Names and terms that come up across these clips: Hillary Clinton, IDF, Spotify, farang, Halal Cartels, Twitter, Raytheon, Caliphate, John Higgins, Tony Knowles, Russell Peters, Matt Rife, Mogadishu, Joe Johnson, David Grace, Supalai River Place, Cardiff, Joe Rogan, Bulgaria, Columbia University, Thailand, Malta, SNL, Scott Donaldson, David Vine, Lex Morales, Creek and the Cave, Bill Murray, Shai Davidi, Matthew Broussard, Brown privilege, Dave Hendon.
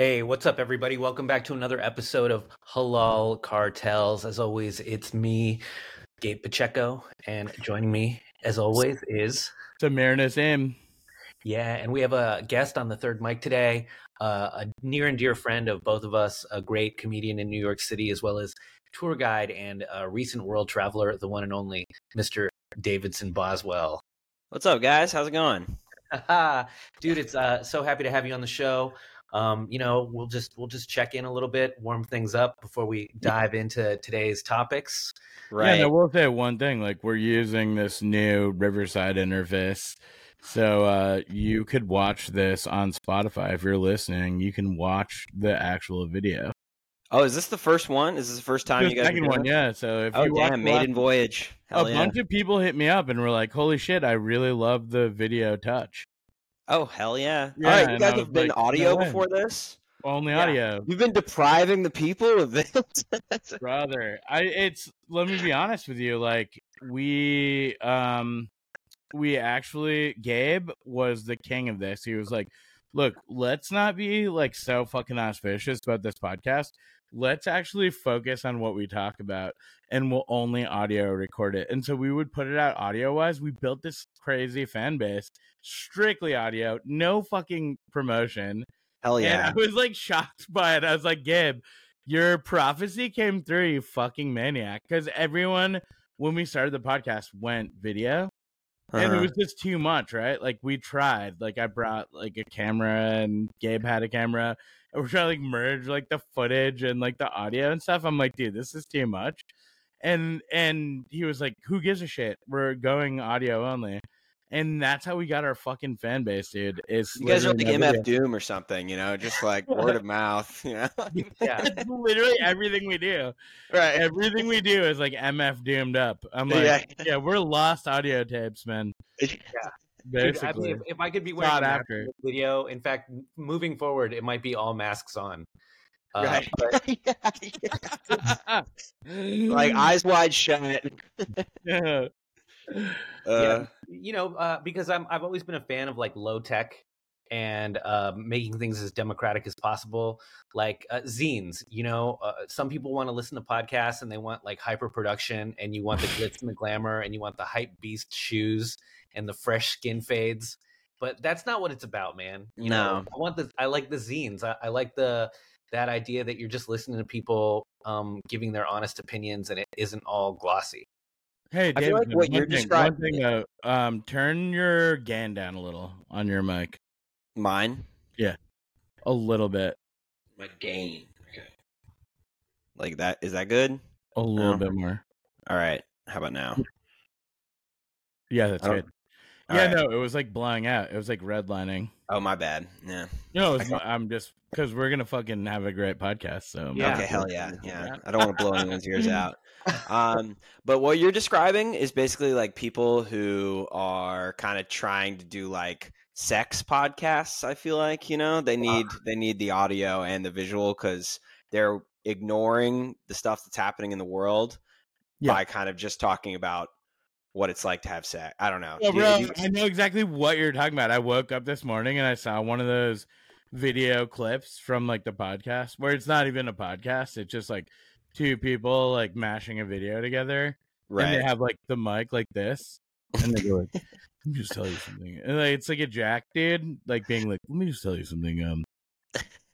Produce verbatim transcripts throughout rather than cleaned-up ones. Hey, what's up, everybody? Welcome back to another episode of Halal Cartels. As always, it's me, Gabe Pacheco, and joining me, as always, is Sameer M. Yeah, and we have a guest on the third mic today, uh, a near and dear friend of both of us, a great comedian in New York City, as well as tour guide and a recent world traveler, the one and only Mister Davidson Boswell. What's up, guys? How's it going? Dude, it's uh, so happy to have you on the show. Um, you know, we'll just we'll just check in a little bit, warm things up before we dive into today's topics. Right. Yeah, I will say one thing, like we're using this new Riverside interface. So uh, you could watch this on Spotify. If you're listening, you can watch the actual video. Oh, is this the first one? Is this the first time the you guys? Second one, it? yeah. So if oh, you damn, watch Maiden Voyage. Hell a yeah. bunch of people hit me up and were like, "Holy shit, I really love the video touch." Oh, hell yeah. yeah All right, you guys have been like, audio no before this? Only yeah. audio. You've been depriving the people of this? Brother, I, it's, let me be honest with you. Like, we, um, we actually, Gabe was the king of this. He was like, look, let's not be, like, so fucking auspicious about this podcast. Let's actually focus on what we talk about, and we'll only audio record it. And so we would put it out audio-wise. We built this crazy fan base, strictly audio, no fucking promotion. Hell yeah. And I was, like, shocked by it. I was like, Gabe, your prophecy came through, you fucking maniac. Because everyone, when we started the podcast, went video. Uh-huh. And it was just too much, right? Like, we tried. Like, I brought, like, a camera, and Gabe had a camera. And we're trying to, like, merge, like, the footage and, like, the audio and stuff. I'm like, dude, this is too much. And and he was like, who gives a shit? We're going audio only. And that's how we got our fucking fan base, dude. It's you guys are like M F Doom or something, you know, just like word of mouth, you know? Yeah. That's literally everything we do. Right. Everything we do is like M F Doomed up. I'm like, yeah, yeah we're lost audio tapes, man. Yeah. Dude, I mean, if, if I could be wearing a video, in fact, moving forward, it might be all masks on. Uh, right. But... yeah, yeah. Like eyes wide shut. yeah. Uh, yeah. You know, uh, because I'm I've always been a fan of like low tech and uh, making things as democratic as possible. Like uh, zines, you know, uh, some people want to listen to podcasts and they want like hyper production, and you want the glitz and the glamour, and you want the hype beast shoes and the fresh skin fades. But that's not what it's about, man. You no. know, I want the I like the zines. I, I like the. That idea that you're just listening to people um, giving their honest opinions, and it isn't all glossy. Hey, David, I feel like what you're thing, describing. One thing, though, um, turn your gain down a little on your mic. Mine? Yeah, a little bit. My gain. Okay. Like that? Is that good? A little no. bit more. All right. How about now? Yeah, that's good. All yeah, right. no, it was like blowing out. It was like redlining. Oh, my bad. Yeah. No, it's, I'm just because we're gonna fucking have a great podcast. So yeah. Okay, hell yeah, yeah. I don't want to blow anyone's ears out. Um, but what you're describing is basically like people who are kind of trying to do like sex podcasts. I feel like you know they need wow. they need the audio and the visual because they're ignoring the stuff that's happening in the world yeah. by kind of just talking about what it's like to have sex. I don't know. Yeah, bro, you, you... I know exactly what you're talking about. I woke up this morning and I saw one of those video clips from like the podcast where it's not even a podcast. It's just like two people like mashing a video together. Right. And they have like the mic like this. And they go like, let me just tell you something. And like, it's like a Jack dude, like being like, let me just tell you something. Um,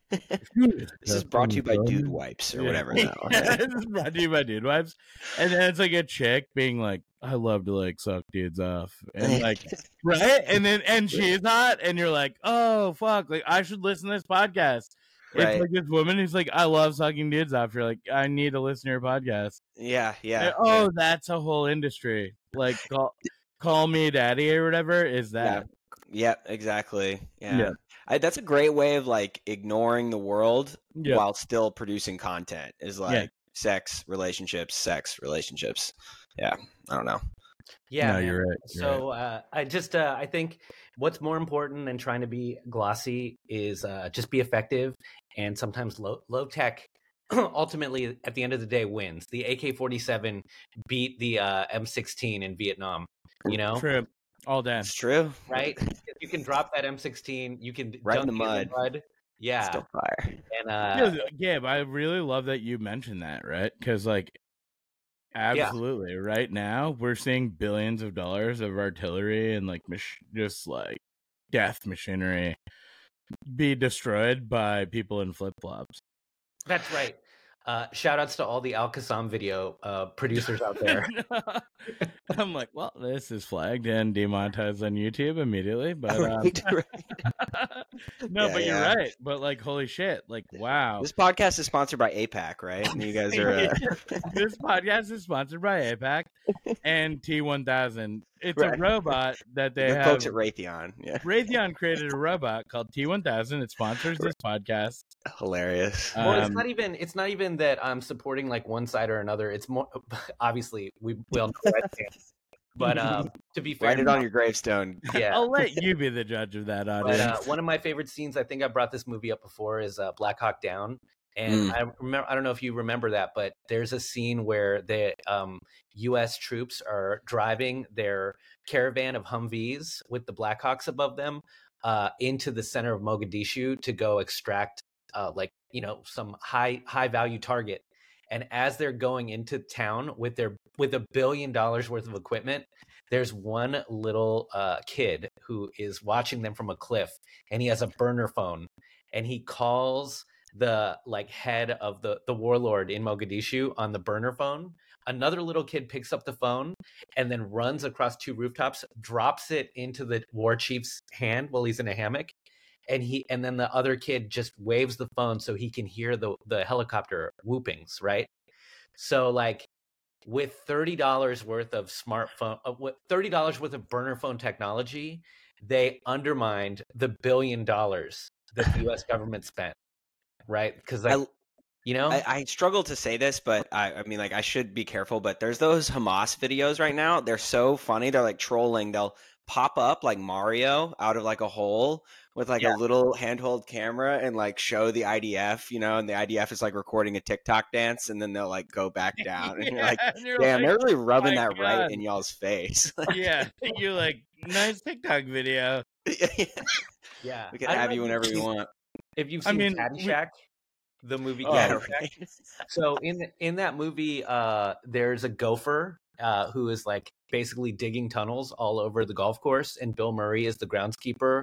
This is brought to you by Dude Wipes or yeah. whatever. No, okay. This is brought to you by Dude Wipes, and then it's like a chick being like, "I love to like suck dudes off," and like, right? And then and she's hot, and you're like, "Oh fuck!" Like I should listen to this podcast. Right. It's like this woman who's like, "I love sucking dudes off." You're like, "I need to listen to your podcast." Yeah, yeah. And, oh, yeah. That's a whole industry. Like, call, call me daddy or whatever. Is that? Yeah, yeah exactly. Yeah. yeah. I, that's a great way of like ignoring the world yeah. while still producing content is like yeah. sex, relationships, sex, relationships. Yeah. I don't know. Yeah. No, you're right. You're so right. Uh, I just, uh, I think what's more important than trying to be glossy is uh, just be effective, and sometimes low, low tech ultimately at the end of the day wins. The A K forty-seven beat the uh, M sixteen in Vietnam, you know? True. All day. It's true. Right? You can drop that M sixteen. You can right dunk in the mud. In the mud. Yeah. It's still fire. And, uh, yeah, Gabe, I really love that you mentioned that, right? Because, like, absolutely. Yeah. Right now, we're seeing billions of dollars of artillery and, like, mach- just, like, death machinery be destroyed by people in flip-flops. That's right. Uh, shout outs to all the Al-Qassam video uh, producers out there. I'm like, well, this is flagged and demonetized on YouTube immediately. But right, um... right. no, yeah, but yeah. you're right. But like, holy shit! Like, wow. This podcast is sponsored by A PAC, right? And you guys are. Uh... this podcast is sponsored by A PAC and T one thousand. It's right. a robot that they the have. Folks at Raytheon. Yeah. Raytheon created a robot called T one thousand. It sponsors this podcast. Hilarious. Um, well, it's not even. It's not even that I'm supporting like one side or another. It's more obviously we will know that. But um, to be fair, write it on your gravestone. Yeah, I'll let you be the judge of that audience. But, uh, one of my favorite scenes, I think I brought this movie up before, is uh, Black Hawk Down, and mm. I remember. I don't know if you remember that, but there's a scene where the um, U S troops are driving their caravan of Humvees with the Black Hawks above them uh, into the center of Mogadishu to go extract, uh, like you know, some high high value target. And as they're going into town with their with a billion dollars worth of equipment, there's one little uh, kid who is watching them from a cliff, and he has a burner phone, and he calls the like head of the, the warlord in Mogadishu on the burner phone. Another little kid picks up the phone and then runs across two rooftops, drops it into the war chief's hand while he's in a hammock. And he, and then the other kid just waves the phone so he can hear the, the helicopter whoopings, right? So, like, with thirty dollars worth of smartphone, thirty dollars worth of burner phone technology, they undermined the billion dollars that the U S government spent, right? Because, like, I, you know, I, I struggle to say this, but I, I mean, like, I should be careful. But there's those Hamas videos right now. They're so funny. They're like trolling. They'll pop up like Mario out of like a hole with like yeah. a little handheld camera and like show the I D F, you know, and the I D F is like recording a TikTok dance, and then they'll like go back down. And yeah, you're like, and you're damn, like, they're really rubbing oh that God. right in y'all's face. Yeah. You're like, nice TikTok video. yeah. We can I have you whenever you want. If you've seen I mean, Caddyshack, we... the movie oh, Caddyshack. Right. So in, in that movie, uh, there's a gopher uh, who is like basically digging tunnels all over the golf course. And Bill Murray is the groundskeeper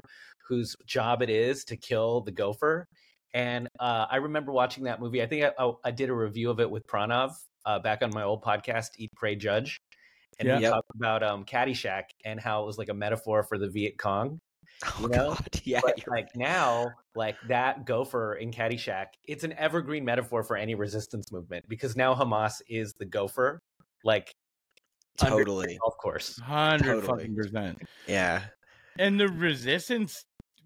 whose job it is to kill the gopher. And uh, I remember watching that movie. I think I, I, I did a review of it with Pranav uh, back on my old podcast, Eat, Pray, Judge. And yeah. we talked about um, Caddyshack and how it was like a metaphor for the Viet Cong. You know? Oh, God. Yeah. But, like now, like that gopher in Caddyshack, it's an evergreen metaphor for any resistance movement because now Hamas is the gopher. Like, totally. Of course. one hundred fucking percent. Yeah. And the resistance.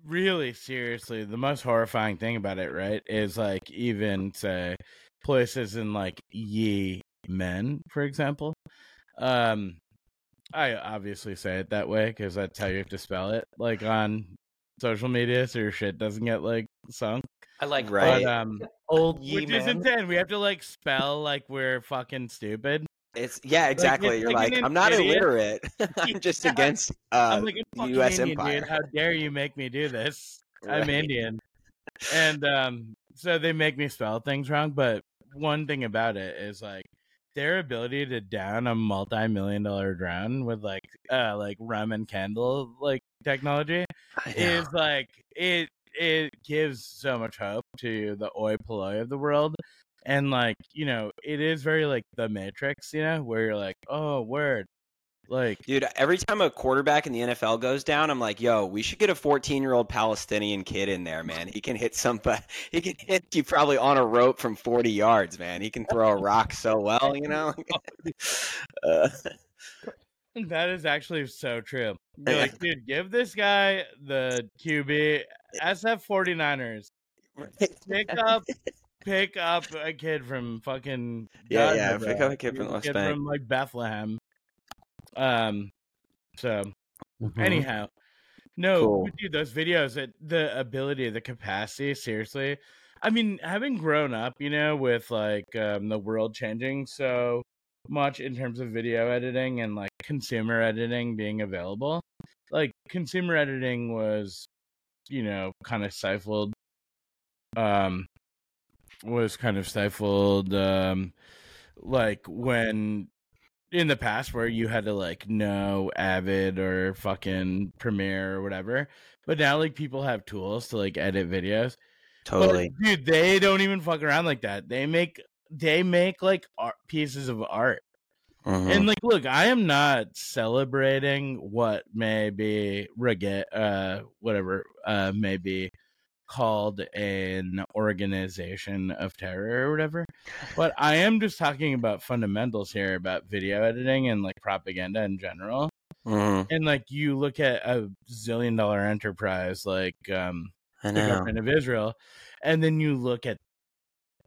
Really, seriously, the most horrifying thing about it, right, is like even say places in like Yemen, for example. Um, I obviously say it that way because that's how you have to spell it. Like on social media, so your shit doesn't get like sunk. I like right, but, um, old Yemen. Which isn't then. We have to like spell like we're fucking stupid. It's yeah, exactly. Like, it's You're like, like I'm not idiot. illiterate. I'm just yeah. against uh, I'm like the U S Indian, empire. Dude. How dare you make me do this? Right. I'm Indian, and um, so they make me spell things wrong. But one thing about it is like their ability to down a multi-million dollar drone with like uh, like rum and candle like technology is like it. It gives so much hope to the oi polloi of the world. And, like, you know, it is very, like, the Matrix, you know, where you're like, oh, word. Like, dude, every time a quarterback in the N F L goes down, I'm like, yo, we should get a fourteen-year-old Palestinian kid in there, man. He can hit somebody. He can hit you probably on a rope from forty yards, man. He can throw a rock so well, you know. uh. That is actually so true. You're like, dude, give this guy the Q B. S F forty-niners. Pick up. Pick up a kid from fucking yeah, God, yeah. Pick up a kid from, a kid from like Bethlehem. Um, so mm-hmm. anyhow, no, cool. dude, those videos, it, the ability, the capacity. Seriously, I mean, having grown up, you know, with like um, the world changing so much in terms of video editing and like consumer editing being available, like consumer editing was, you know, kind of stifled um, was kind of stifled, um, like when in the past where you had to like know Avid or fucking Premiere or whatever, but now like people have tools to like edit videos. Totally, but, dude. They don't even fuck around like that. They make they make like art, pieces of art. Mm-hmm. And like, look, I am not celebrating what may be regga, uh, whatever, uh, may be called an organization of terror or whatever. But I am just talking about fundamentals here about video editing and like propaganda in general. Mm-hmm. And like, you look at a zillion dollar enterprise like um, the government of Israel, and then you look at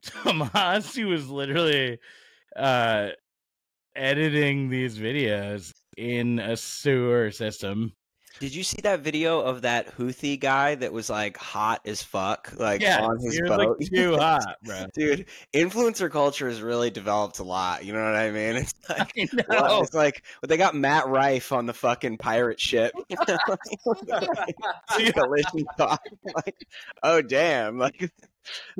Hamas, who was literally. Uh, editing these videos in a sewer system. Did you see that video of that Houthi guy that was like hot as fuck, like yeah, on his boat? Like too hot, bro. Dude, influencer culture has really developed a lot. You know what I mean? It's like, well, it's like well, they got Matt Rife on the fucking pirate ship. Like, like, oh damn! Like,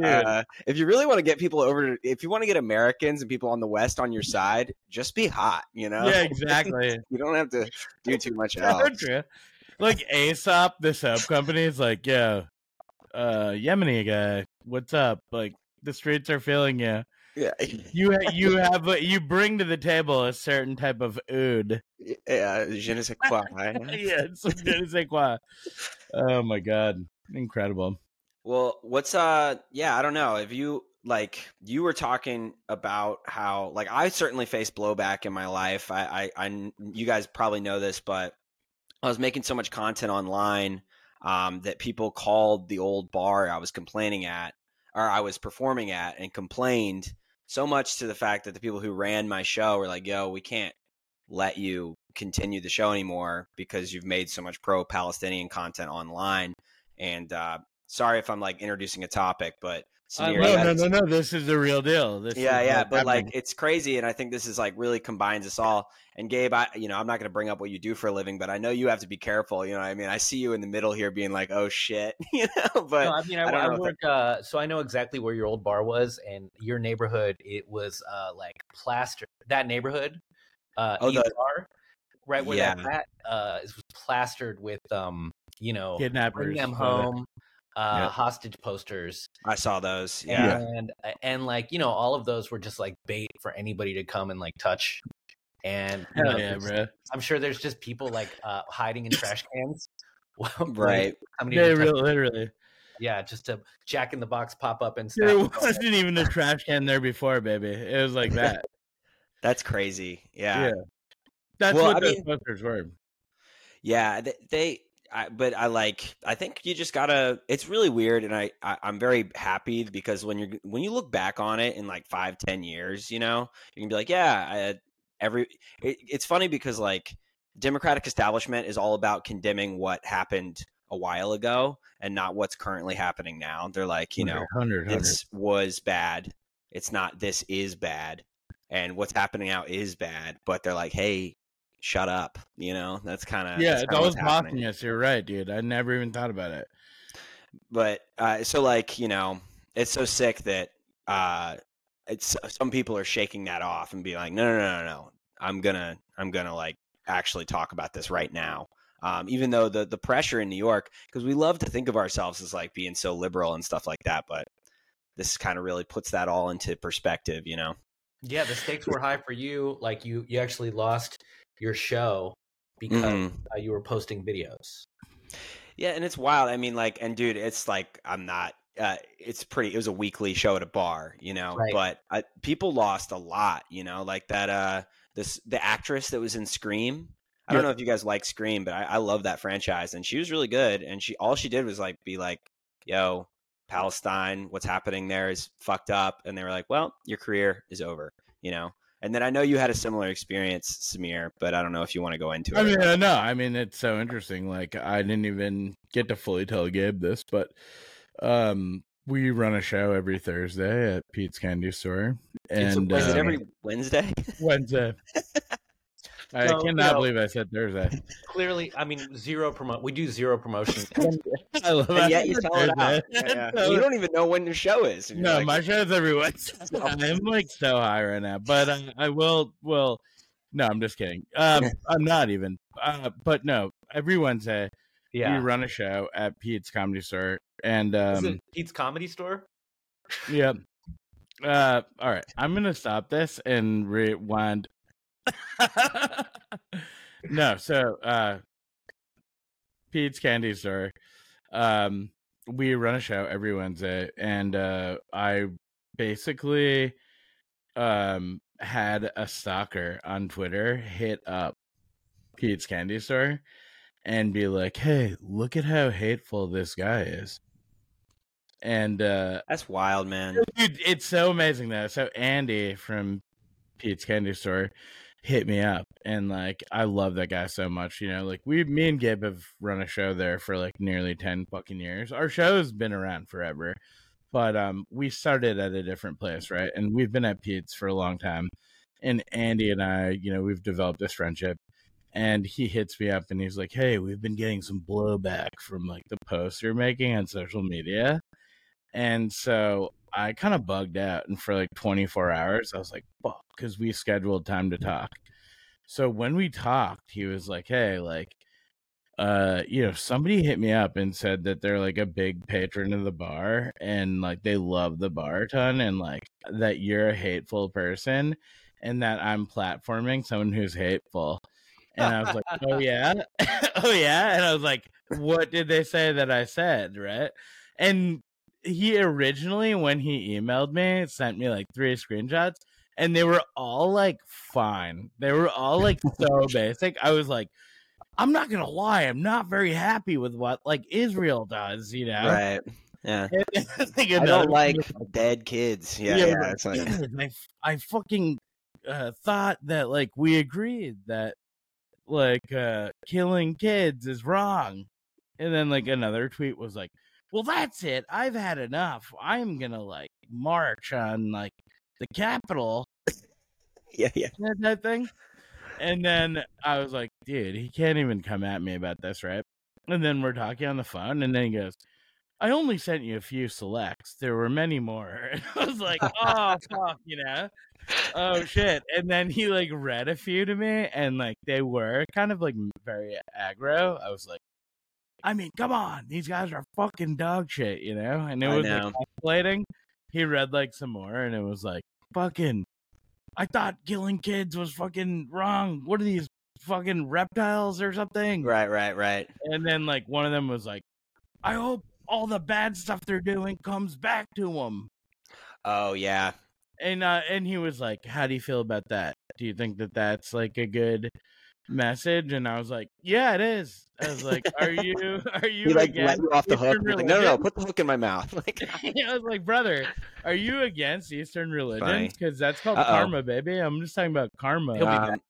uh, if you really want to get people over, if you want to get Americans and people on the West on your side, just be hot. You know? Yeah, exactly. You don't have to do too much else. Like Aesop, the soap company, is like, yo, uh, Yemeni guy, what's up? Like, the streets are feeling you. Yeah, you you have you bring to the table a certain type of oud. Yeah, je ne sais quoi. Right? Yeah, it's je ne sais quoi. Oh my god, incredible. Well, what's uh, yeah, I don't know. If you like, you were talking about how like I certainly faced blowback in my life. I I, I you guys probably know this, but. I was making so much content online um, that people called the old bar I was complaining at, or I was performing at, and complained so much to the fact that the people who ran my show were like, yo, we can't let you continue the show anymore because you've made so much pro-Palestinian content online. And uh, sorry if I'm like introducing a topic, but... Uh, no, no, no, no. This is the real deal. This yeah, yeah. But happening. Like, it's crazy. And I think this is like really combines us all. And Gabe, I, you know, I'm not going to bring up what you do for a living, but I know you have to be careful. You know what I mean? I see you in the middle here being like, oh shit, you know, but no, I mean, I, I, I work, uh, so I know exactly where your old bar was and your neighborhood. It was uh, like plastered that neighborhood, uh, oh, the... bar, right where yeah. that uh, is plastered with, um, you know, kidnappers, bring them home. Uh, yep. Hostage posters. I saw those. Yeah. And, and like, you know, all of those were just like bait for anybody to come and like touch. And you know, yeah, bro. I'm sure there's just people like uh, hiding in trash cans. Right. Yeah, really, literally. Yeah. Just a Jack in the Box pop up and stuff. There wasn't it. even a trash can there before, baby. It was like that. That's crazy. Yeah. yeah. That's well, what I those mean, posters were. Yeah. They, they I, but I like, I think you just gotta, it's really weird. And I, I, I'm very happy because when you're, when you look back on it in like five, ten years, you know, you can be like, yeah, I, every, it, it's funny because like democratic establishment is all about condemning what happened a while ago and not what's currently happening now. They're like, you know, this was bad. It's not, this is bad. And what's happening now is bad, but they're like, hey, shut up, you know, that's kind of yeah that was mocking us. You're right, dude. I never even thought about it, but uh so like, you know, it's so sick that uh it's some people are shaking that off and be like, no no no no, no. i'm gonna i'm gonna like actually talk about this right now, um even though the the pressure in New York, because we love to think of ourselves as like being so liberal and stuff like that, but this kind of really puts that all into perspective, you know. Yeah, the stakes were high for you. Like you you actually lost your show because mm-hmm. uh, you were posting videos. Yeah. And it's wild. I mean, like, and dude, it's like, I'm not, uh, it's pretty, it was a weekly show at a bar, you know, right. But I, people lost a lot, you know, like that, uh, this, the actress that was in Scream. I yeah. don't know if you guys like Scream, but I, I love that franchise. And she was really good. And she, all she did was like, be like, yo, Palestine, what's happening there is fucked up. And they were like, well, your career is over, you know? And then I know you had a similar experience, Sameer, but I don't know if you want to go into it. I mean, uh, no, I mean, it's so interesting. Like, I didn't even get to fully tell Gabe this, but um, we run a show every Thursday at Pete's Candy Store. And, is it every um, Wednesday? Wednesday. I so, cannot you know, believe I said Thursday. Clearly, I mean, zero promo. We do zero promotion. I love and yet you tell it out. Yeah. You don't even know when your show is. No, like, my show's every Wednesday. I'm like so high right now, but I, I will. Well, no, I'm just kidding. Um, I'm not even. Uh, but no, every Wednesday, yeah. we run a show at Pete's Comedy Store, and um, is it Pete's Comedy Store. Yep. Uh, all right, I'm gonna stop this and rewind. no, so uh, Pete's Candy Store. Um, we run a show every Wednesday, and uh, I basically um had a stalker on Twitter hit up Pete's Candy Store and be like, "Hey, look at how hateful this guy is." And uh, that's wild, man. Dude, it's so amazing though. So Andy from Pete's Candy Store hit me up, and like I love that guy so much. You know, like we, me and Gabe have run a show there for like nearly ten fucking years. Our show's been around forever, but um, we started at a different place, right? And we've been at Pete's for a long time. And Andy and I, you know, we've developed this friendship. And he hits me up, and he's like, "Hey, we've been getting some blowback from like the posts you're making on social media." And so I kind of bugged out, and for like twenty-four hours, I was like, fuck, because we scheduled time to talk. So when we talked, he was like, hey, like, uh, you know, somebody hit me up and said that they're like a big patron of the bar, and like they love the bar a ton, and like that you're a hateful person, and that I'm platforming someone who's hateful. And I was like, oh, yeah. oh, yeah. And I was like, what did they say that I said? Right. And he originally, when he emailed me, sent me like three screenshots, and they were all like fine. They were all like so basic. I was like, I'm not going to lie, I'm not very happy with what like Israel does, you know? Right. Yeah. like, I don't like dead kids. Yeah. yeah, yeah it's like... I, I fucking uh, thought that like we agreed that like uh, killing kids is wrong. And then like another tweet was like, well, that's it. I've had enough. I'm going to, like, march on, like, the Capitol. yeah, yeah. That, that thing. And then I was like, dude, he can't even come at me about this, right? And then we're talking on the phone, and then he goes, I only sent you a few selects. There were many more. And I was like, oh, fuck, you know? Oh, shit. And then he, like, read a few to me, and, like, they were kind of, like, very aggro. I was like, I mean, come on, these guys are fucking dog shit, you know? And it was like calculating. He read like some more, and it was like, fucking, I thought killing kids was fucking wrong. What are these fucking reptiles or something? Right, right, right. And then like one of them was like, I hope all the bad stuff they're doing comes back to them. Oh, yeah. And, uh, and he was like, how do you feel about that? Do you think that that's like a good message? And I was like, yeah, it is. I was like, are you are you he, like, let you off the hook? Like, no, no, no, put the hook in my mouth. Like, I was like, brother, are you against Eastern religions? Because that's called Uh-oh. karma, baby. I'm just talking about karma. He'll be um, back.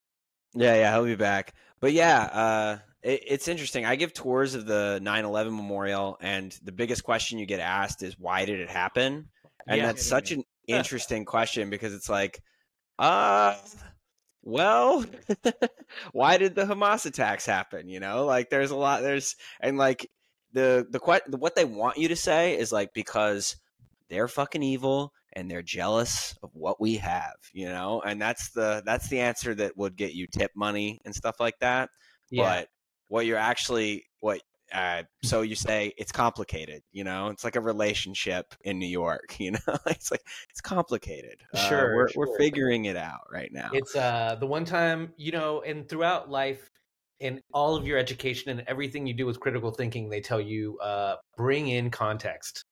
Yeah, yeah, he'll be back. But yeah, uh, it, it's interesting. I give tours of the nine eleven memorial, and the biggest question you get asked is, why did it happen? And yeah, that's such an interesting question, because it's like, uh... well, why did the Hamas attacks happen? You know, like there's a lot there's and like the the what they want you to say is like, because they're fucking evil and they're jealous of what we have, you know, and that's the that's the answer that would get you tip money and stuff like that. Yeah. But what you're actually what uh, so you say it's complicated, you know, it's like a relationship in New York, you know, it's like, it's complicated. Sure, uh, we're, sure. We're figuring it out right now. It's, uh, the one time, you know, and throughout life and all of your education and everything you do with critical thinking, they tell you, uh, bring in context.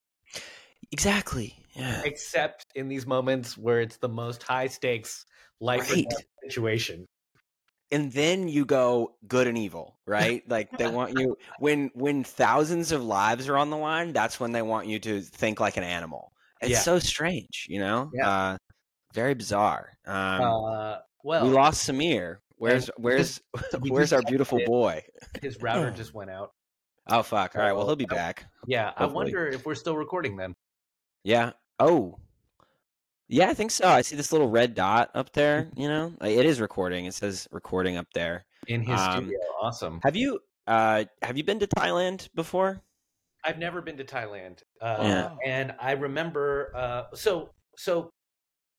Exactly. Yeah. Except in these moments where it's the most high stakes life right. situation. And then you go good and evil, right? Like they want you when when thousands of lives are on the line. That's when they want you to think like an animal. It's yeah. so strange, you know. Yeah. Uh, very bizarre. Um, uh, well, we lost Sameer. Where's where's where's our beautiful boy? His router just went out. Oh fuck! All right, well he'll be back. Yeah, hopefully. I wonder if we're still recording then. Yeah. Oh. Yeah, I think so. I see this little red dot up there. You know, it is recording. It says recording up there in his um, studio. Awesome. Have you uh, have you been to Thailand before? I've never been to Thailand, uh, yeah. and I remember. Uh, so, so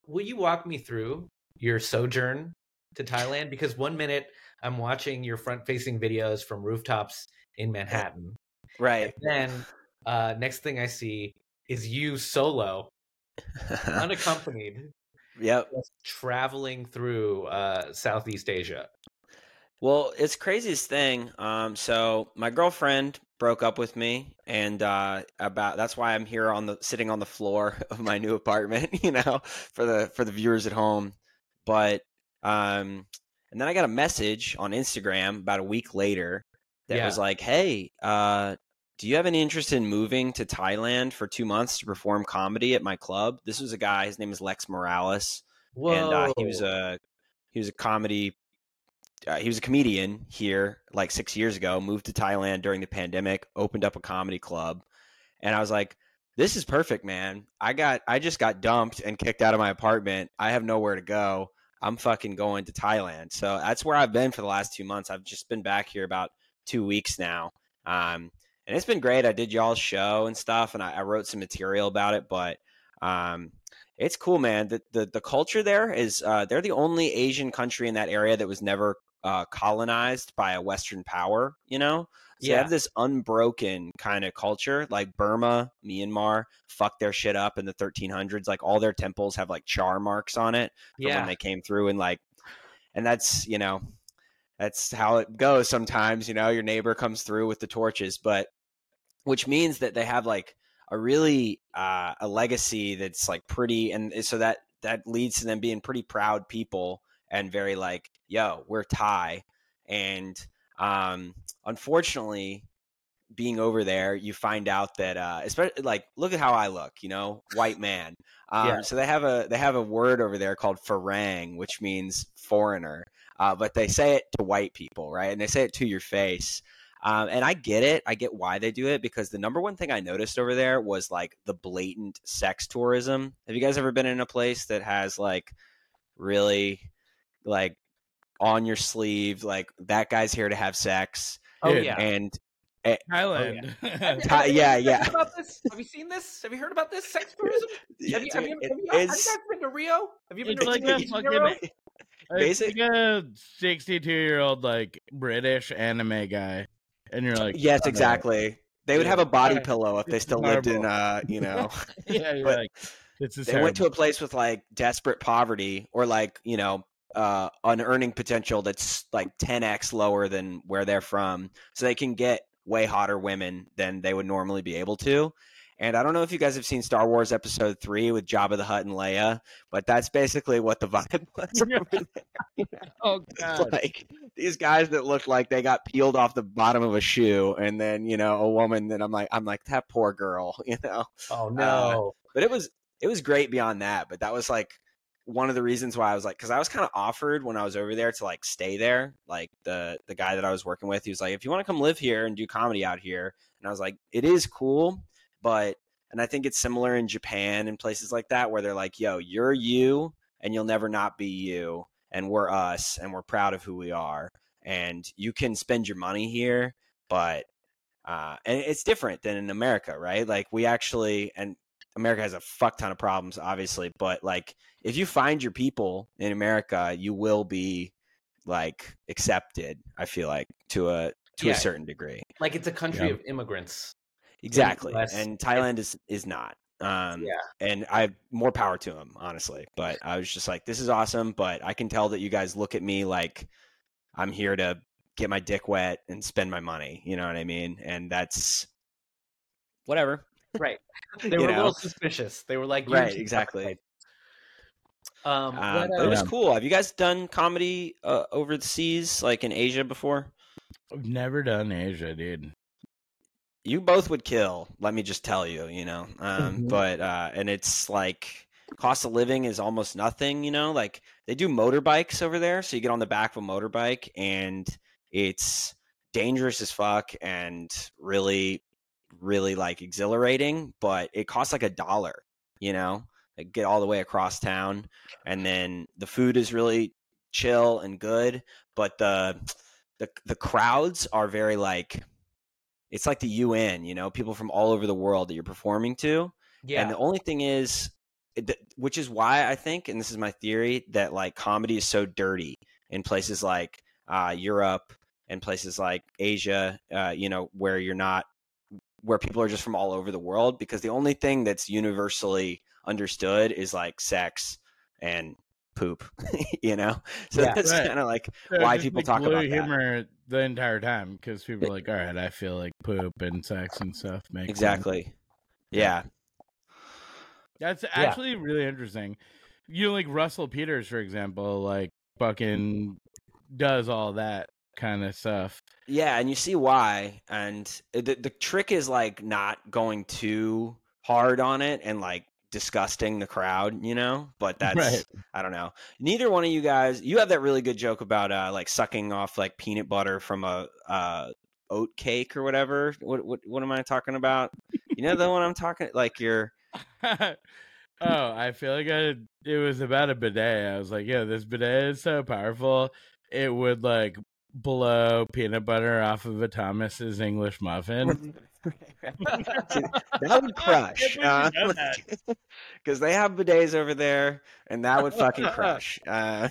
will you walk me through your sojourn to Thailand? Because one minute I'm watching your front-facing videos from rooftops in Manhattan, right? And then uh, next thing I see is you solo. Unaccompanied, yep, traveling through uh, Southeast Asia. Well, it's the craziest thing. Um, so my girlfriend broke up with me, and uh, about that's why I'm here on the sitting on the floor of my new apartment. You know, for the for the viewers at home. But um, and then I got a message on Instagram about a week later that yeah. was like, "Hey, uh, do you have any interest in moving to Thailand for two months to perform comedy at my club?" This was a guy. His name is Lex Morales. Whoa. And uh, he was a he was a comedy. Uh, he was a comedian here like six years ago. Moved to Thailand during the pandemic. Opened up a comedy club, and I was like, "This is perfect, man. I got I just got dumped and kicked out of my apartment. I have nowhere to go. I'm fucking going to Thailand." So that's where I've been for the last two months. I've just been back here about two weeks now. Um, And it's been great. I did y'all's show and stuff, and I, I wrote some material about it. But um, it's cool, man. The, the the culture there is uh, they're the only Asian country in that area that was never uh, colonized by a Western power. You know, so yeah. they have this unbroken kind of culture, like Burma, Myanmar, fucked their shit up in the thirteen hundreds. Like all their temples have like char marks on it from yeah. when they came through, and like, and that's you know, that's how it goes sometimes. You know, your neighbor comes through with the torches, but. Which means that they have like a really uh, a legacy that's like pretty, and so that that leads to them being pretty proud people and very like, yo, we're Thai. And um, unfortunately, being over there, you find out that uh, especially like look at how I look, you know, white man. Um, yeah. So they have a they have a word over there called farang, which means foreigner, uh, but they say it to white people, right? And they say it to your face. Um, and I get it. I get why they do it, because the number one thing I noticed over there was like the blatant sex tourism. Have you guys ever been in a place that has like really like on your sleeve, like that guy's here to have sex? Oh, yeah. And uh, Thailand. Oh, yeah. Tha- yeah, yeah. About this? Have you seen this? Have you heard about this sex tourism? Have you, have you, have you, have you, have you guys been to Rio? Have you been to like Rio? Basic? It's like a sixty-two-year-old like British anime guy. And you're like, yes, exactly. They would have a body pillow if they still lived in, uh, you know. Yeah, you're but like, this is. They terrible. Went to a place with like desperate poverty or like you know, uh, an earning potential that's like ten x lower than where they're from, so they can get way hotter women than they would normally be able to. And I don't know if you guys have seen Star Wars Episode Three with Jabba the Hutt and Leia, but that's basically what the vibe was. Yeah. Oh god! Like these guys that looked like they got peeled off the bottom of a shoe, and then you know a woman that I'm like, I'm like that poor girl, you know. Oh no! Uh, but it was it was great beyond that. But that was like one of the reasons why I was like, because I was kind of offered when I was over there to like stay there. Like the the guy that I was working with, he was like, if you want to come live here and do comedy out here, and I was like, it is cool. But, and I think it's similar in Japan and places like that where they're like, yo, you're you and you'll never not be you. And we're us and we're proud of who we are. And you can spend your money here, but, uh, and it's different than in America, right? Like we actually, and America has a fuck ton of problems, obviously, but like if you find your people in America, you will be like accepted, I feel like, to a, to yeah. a certain degree. Like it's a country yeah. of immigrants. Exactly. And Thailand is, is not. Um, yeah. And I have more power to him, honestly. But I was just like, this is awesome. But I can tell that you guys look at me like I'm here to get my dick wet and spend my money. You know what I mean? And that's whatever. Right. They were know? a little suspicious. They were like, right, exactly. Um, uh, but it was cool. Have you guys done comedy uh, overseas, like in Asia before? I've never done Asia, dude. You both would kill, let me just tell you, you know, um, mm-hmm. but, uh, and it's like cost of living is almost nothing, you know, like they do motorbikes over there. So you get on the back of a motorbike and it's dangerous as fuck and really, really like exhilarating, but it costs like a dollar, you know, like get all the way across town. And then the food is really chill and good, but the the the crowds are very like, it's like the U N, you know, people from all over the world that you're performing to. Yeah. And the only thing is, which is why I think, and this is my theory, that like comedy is so dirty in places like uh, Europe and places like Asia, uh, you know, where you're not, where people are just from all over the world, because the only thing that's universally understood is like sex and poop, you know? So yeah, that's right. kind of like so why people talk about humor that. The entire time, because people are like, all right, I feel like poop and sex and stuff makes exactly sense. Yeah. That's actually yeah. really interesting. You know, like Russell Peters, for example, like fucking does all that kind of stuff. Yeah, and you see why. And the the trick is like not going too hard on it and like disgusting the crowd, you know? But that's right. I don't know. Neither one of you guys, you have that really good joke about uh like sucking off like peanut butter from a uh oat cake or whatever. What what what am I talking about? You know the one I'm talking like you're oh, I feel like I, it was about a bidet. I was like, yo, this bidet is so powerful. It would like blow peanut butter off of a Thomas's English muffin. That would crush. Because uh, they have bidets over there, and that would fucking crush. Uh,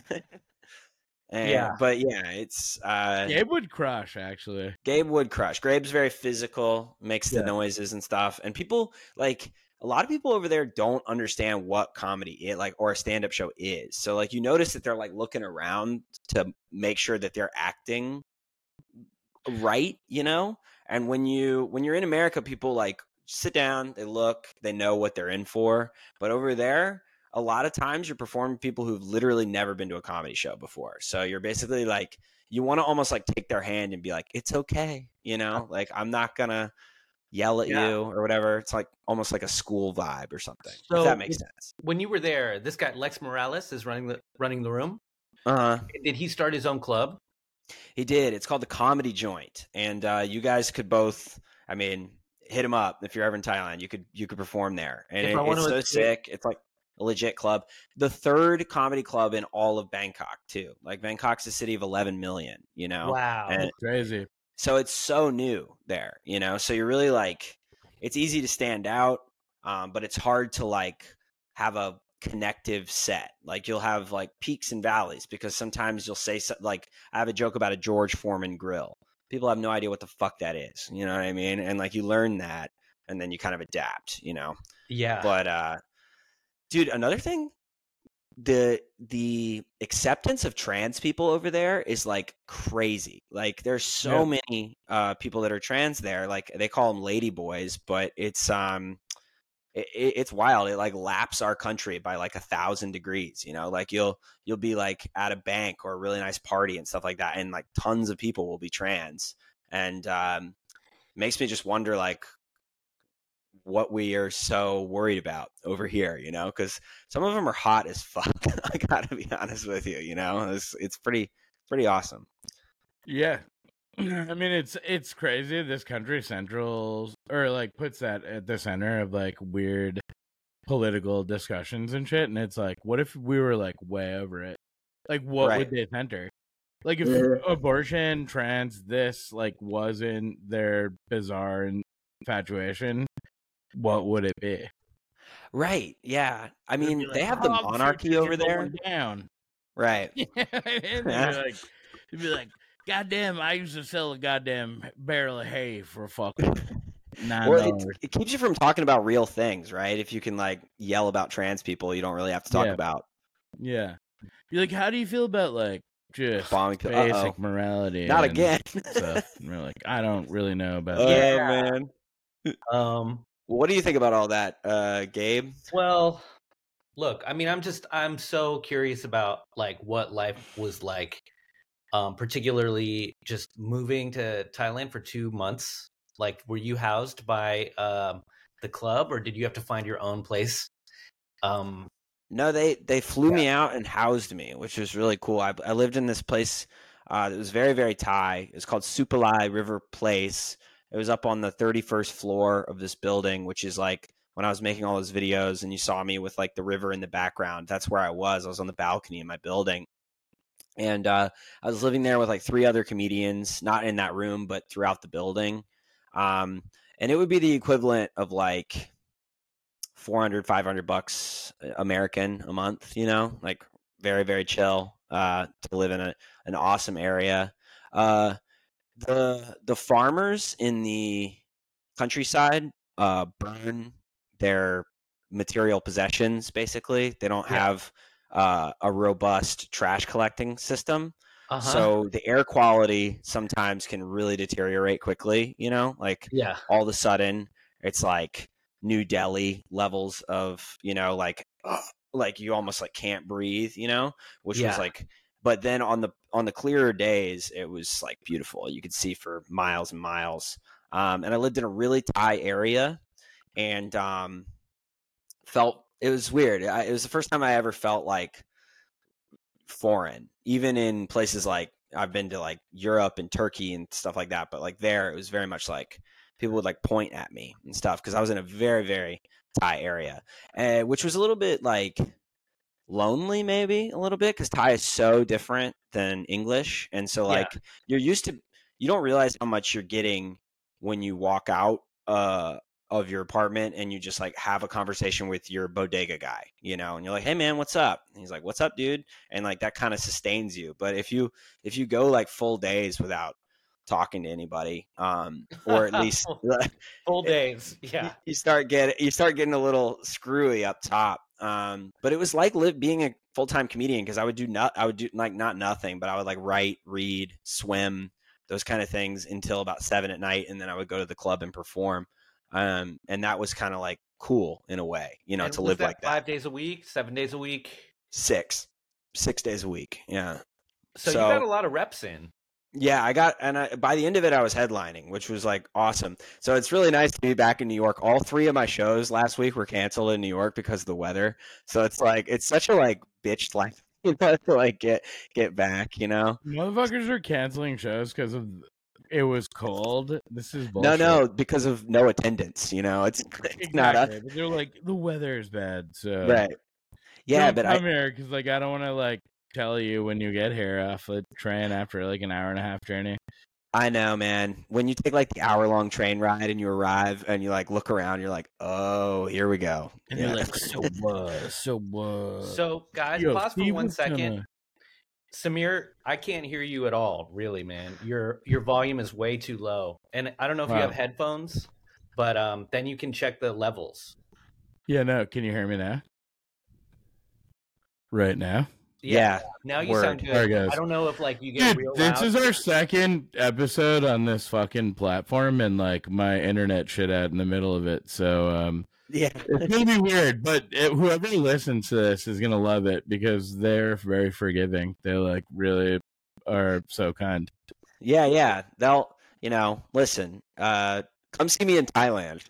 and, yeah. But yeah, it's... Uh, Gabe would crush, actually. Gabe would crush. Gabe's very physical, makes yeah. the noises and stuff. And people, like... a lot of people over there don't understand what comedy is like, or a stand-up show is. So like, you notice that they're like looking around to make sure that they're acting right, you know? And when you, when you're in America, people like sit down, they look, they know what they're in for. But over there, a lot of times you're performing people who've literally never been to a comedy show before. So you're basically like, you want to almost like take their hand and be like, it's okay. You know, like, I'm not gonna yell at yeah. you or whatever. It's like almost like a school vibe or something. So if that makes sense. When you were there, this guy Lex Morales is running the running the room. Uh huh. Did he start his own club? He did. It's called the Comedy Joint, and uh, you guys could both. I mean, hit him up if you're ever in Thailand. You could you could perform there, and it, it's so sick. It's like a legit club, the third comedy club in all of Bangkok too. Like Bangkok's a city of eleven million. You know, wow, and, that's crazy. So it's so new there, you know, so you're really like, it's easy to stand out, um, but it's hard to like have a connective set. Like you'll have like peaks and valleys, because sometimes you'll say so, like, I have a joke about a George Foreman grill. People have no idea what the fuck that is. You know what I mean? And like you learn that and then you kind of adapt, you know? Yeah. But uh, dude, another thing, the the acceptance of trans people over there is like crazy. Like there's so yeah. many uh people that are trans there. Like they call them lady boys, but it's um it, it's wild. It like laps our country by like a thousand degrees, you know? Like you'll you'll be like at a bank or a really nice party and stuff like that, and like tons of people will be trans. And um it makes me just wonder like what we are so worried about over here, you know, because some of them are hot as fuck. I gotta be honest with you, you know, it's it's pretty pretty awesome. Yeah, I mean, it's it's crazy. This country central or like puts that at the center of like weird political discussions and shit. And it's like, what if we were like way over it? Like, what right. would they center? Like, if yeah. abortion, trans, this like wasn't their bizarre infatuation, what would it be? Right. Yeah. I mean, like, they have the monarchy over there. Down. Right. Yeah, and yeah. Like, you'd be like, goddamn, I used to sell a goddamn barrel of hay for fucking nine dollars. Well, it, it keeps you from talking about real things, right? If you can like yell about trans people, you don't really have to talk yeah. about. Yeah. You're like, how do you feel about like just bombing basic uh-oh. morality? Not and again. Stuff. And we're like, I don't really know about oh, that. Yeah, man. Um, What do you think about all that, uh, Gabe? Well, look, I mean, I'm just, I'm so curious about like what life was like, um, particularly just moving to Thailand for two months. Like, were you housed by um, the club, or did you have to find your own place? Um, no, they, they flew yeah. me out and housed me, which was really cool. I, I lived in this place uh, that was very, very Thai. It was called Supalai River Place. It was up on the thirty-first floor of this building, which is like when I was making all those videos and you saw me with like the river in the background, that's where I was. I was on the balcony in my building. And uh, I was living there with like three other comedians, not in that room, but throughout the building. Um, and it would be the equivalent of like four hundred, five hundred bucks American a month, you know, like very, very chill uh, to live in a, an awesome area. Uh, the the farmers in the countryside uh, burn their material possessions, basically. They don't yeah. have uh, a robust trash collecting system. Uh-huh. So the air quality sometimes can really deteriorate quickly, you know, like yeah. all of a sudden it's like New Delhi levels of, you know, like, uh, like you almost like can't breathe, you know, which yeah. was like, but then on the, on the clearer days, it was like beautiful. You could see for miles and miles. Um, and I lived in a really Thai area and, um, felt, it was weird. I, it was the first time I ever felt like foreign, even in places like I've been to like Europe and Turkey and stuff like that. But like there, it was very much like people would like point at me and stuff. Cause I was in a very, very Thai area, uh, which was a little bit like lonely, maybe a little bit. Cause Thai is so different than English. And so like yeah. you're used to, you don't realize how much you're getting when you walk out, uh, of your apartment and you just like have a conversation with your bodega guy, you know, and you're like, hey man, what's up? And he's like, what's up, dude? And like, that kind of sustains you. But if you, if you go like full days without talking to anybody, um, or at least full days, yeah, you start getting, you start getting a little screwy up top. Um, but it was like live being a full-time comedian. Cause I would do not, I would do like not nothing, but I would like write, read, swim, those kind of things until about seven at night. And then I would go to the club and perform. Um, and that was kind of like cool in a way, you know, and to live that like that. Five days a week, seven days a week, six, six days a week. Yeah. So, so you got a lot of reps in. Yeah, I got, and I, by the end of it, I was headlining, which was like awesome. So it's really nice to be back in New York. All three of my shows last week were canceled in New York because of the weather. So it's like, it's such a like bitch life, you know, to like get, get back, you know, motherfuckers are canceling shows because of it was cold. This is bullshit. No, no, because of no attendance. You know, it's, it's exactly. not us. They're like the weather is bad, so right. Yeah, don't but come I come here because like I don't want to like tell you when you get here off the train after like an hour and a half journey. I know, man. When you take like the hour long train ride and you arrive and you like look around, you're like, oh, here we go. And yeah. you're like, so what? So what? So guys, Yo, pause for one second. Gonna... Sameer, I can't hear you at all, really, man. Your your volume is way too low. And I don't know if wow. you have headphones, but um, then you can check the levels. Yeah, no. Can you hear me now? Right now? Yeah. yeah. Now you Word. sound good. There it goes. I don't know if like you get Dude, real loud. This is our second episode on this fucking platform, and like my internet shit out in the middle of it. So um, yeah, it's going to be weird, but it, whoever listens to this is going to love it because they're very forgiving. They like really are so kind. Yeah, yeah. They'll, you know, listen, uh, come see me in Thailand.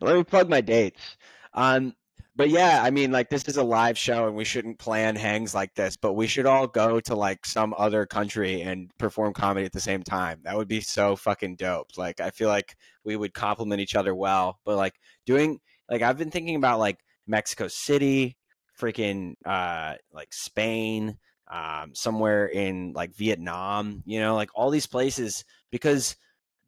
Let me plug my dates. Um, but yeah, I mean, like this is a live show and we shouldn't plan hangs like this, but we should all go to like some other country and perform comedy at the same time. That would be so fucking dope. Like, I feel like we would complement each other well, but like doing, like I've been thinking about like Mexico City, freaking uh, like Spain, um, somewhere in like Vietnam, you know, like all these places, because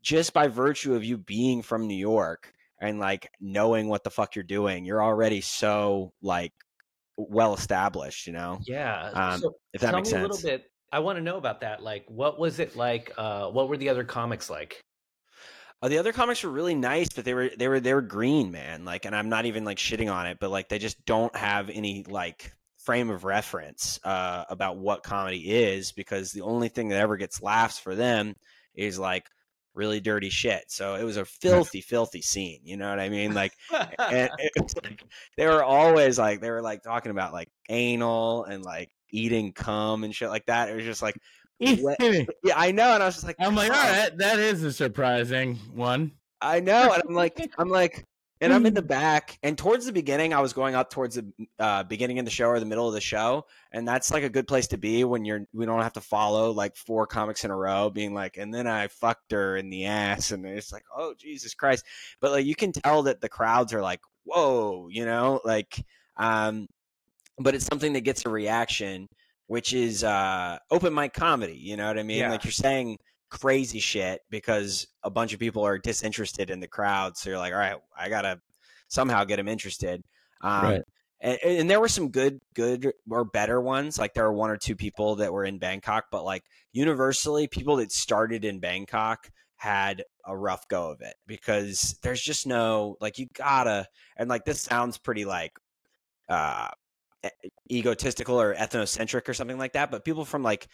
just by virtue of you being from New York, and like knowing what the fuck you're doing, you're already so like well established, you know? Yeah. Um, so if that makes sense. Tell me a little bit. I want to know about that. Like, what was it like? Uh, what were the other comics like? Uh, the other comics were really nice, but they were they were they were green, man. Like, and I'm not even like shitting on it, but like they just don't have any like frame of reference uh, about what comedy is, because the only thing that ever gets laughs for them is like really dirty shit. So it was a filthy, filthy scene. You know what I mean? Like, and it was like, they were always like, they were like talking about like anal and like eating cum and shit like that. It was just like, what? Yeah, I know. And I was just like, I'm like, all right, that is a surprising one. I know. And I'm like, I'm like, And I'm in the back, and towards the beginning, I was going up towards the uh, beginning of the show or the middle of the show, and that's like a good place to be when you're we don't have to follow like four comics in a row being like, and then I fucked her in the ass, and it's like, oh Jesus Christ! But like you can tell that the crowds are like, whoa, you know, like, um, but it's something that gets a reaction, which is uh, open mic comedy. You know what I mean? Yeah. Like you're saying crazy shit because a bunch of people are disinterested in the crowd, so you're like, all right, I gotta somehow get them interested. um right. and, and there were some good good or better ones. Like there were one or two people that were in Bangkok, but like universally people that started in Bangkok had a rough go of it because there's just no like you gotta and like this sounds pretty like uh egotistical or ethnocentric or something like that, but people from like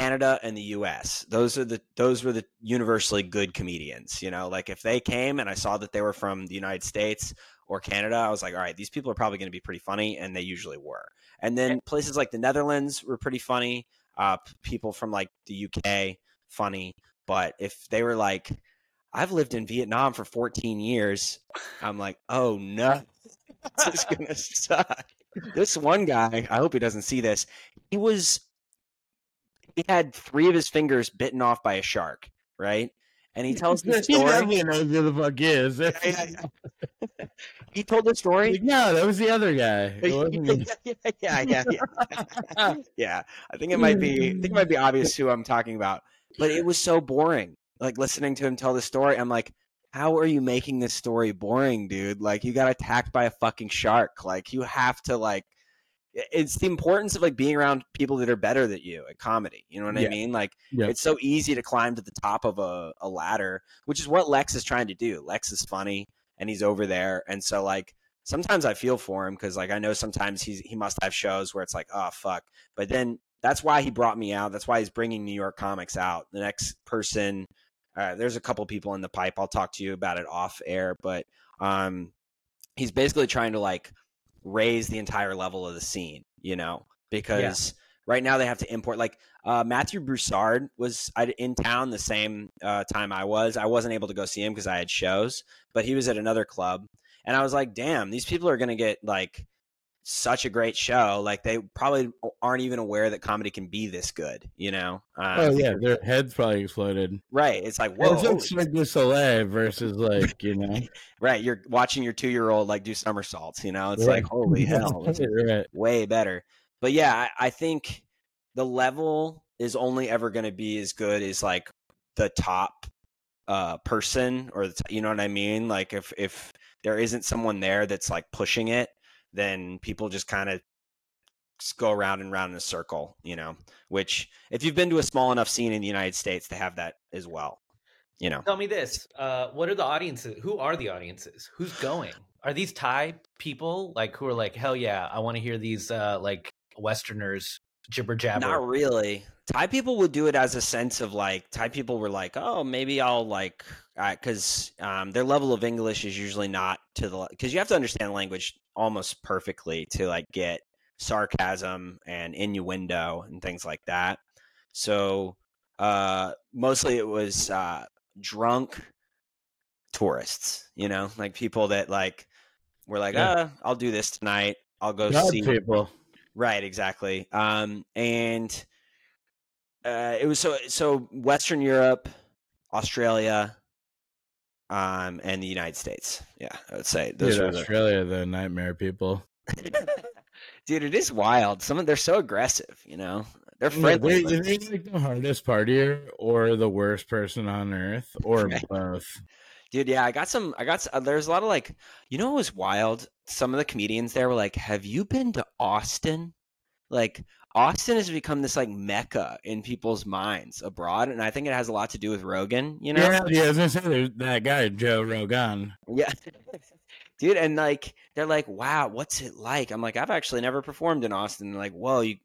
Canada and the U S Those are the those were the universally good comedians, you know. Like if they came and I saw that they were from the United States or Canada, I was like, all right, these people are probably going to be pretty funny, and they usually were. And then places like the Netherlands were pretty funny. Uh, people from like the U K, funny. But if they were like, I've lived in Vietnam for fourteen years, I'm like, oh no, this is gonna suck. This one guy, I hope he doesn't see this. He was. He had three of his fingers bitten off by a shark, right? And he tells the story. He definitely knows who the fuck is. He told the story. Like, no, that was the other guy. yeah, yeah, yeah, yeah. yeah. I think it might be. I think it might be obvious who I'm talking about. But it was so boring. Like listening to him tell the story, I'm like, how are you making this story boring, dude? Like you got attacked by a fucking shark. Like you have to like. It's the importance of like being around people that are better than you at comedy. You know what yeah. I mean? Like yeah. It's so easy to climb to the top of a, a ladder, which is what Lex is trying to do. Lex is funny and he's over there. And so like, sometimes I feel for him. Cause like, I know sometimes he's, he must have shows where it's like, oh fuck. But then that's why he brought me out. That's why he's bringing New York comics out. The next person, uh, there's a couple people in the pipe. I'll talk to you about it off air, but um, he's basically trying to like, raise the entire level of the scene, you know, because yeah. right now they have to import like uh, Matthew Broussard was in town the same uh, time I was. I wasn't able to go see him because I had shows, but he was at another club. And I was like, damn, these people are going to get like such a great show. Like they probably aren't even aware that comedy can be this good, you know? Uh, oh, yeah. Their heads probably exploded. Right. It's like, whoa. It's like Du Soleil versus like, you know. Right. You're watching your two-year-old like do somersaults, you know? It's right. like, holy hell. It's right. way better. But yeah, I, I think the level is only ever going to be as good as like the top uh, person or, the t- you know what I mean? Like if, if there isn't someone there that's like pushing it, then people just kind of go around and round in a circle, you know, which if you've been to a small enough scene in the United States to have that as well, you know. Tell me this, uh, what are the audiences? Who are the audiences? Who's going? Are these Thai people like who are like, hell yeah, I want to hear these uh, like Westerners jibber jabber? Not really. Thai people would do it as a sense of like, Thai people were like, oh, maybe I'll like, because uh, um, their level of English is usually not to the, because you have to understand language almost perfectly to like get sarcasm and innuendo and things like that. So uh, mostly it was uh, drunk tourists, you know, like people that like were like, yeah. uh, I'll do this tonight. I'll go God see people. Right. Exactly. Um, and uh, it was so, so Western Europe, Australia, Um and the United States, yeah, I would say those dude, are Australia the... the nightmare people. Dude, it is wild. Some of they're so aggressive, you know. They're friendly. Like, wait, like... Is it like the hardest partier or the worst person on earth or right. both? Dude, yeah, I got some. I got uh, there's a lot of like, you know, it was wild. Some of the comedians there were like, "Have you been to Austin?" Like Austin has become this like mecca in people's minds abroad, and I think it has a lot to do with Rogan, you know? Yeah, yeah, I was gonna say there's that guy, Joe Rogan. Yeah. Dude, and like they're like, wow, what's it like? I'm like, I've actually never performed in Austin. They're like, whoa, you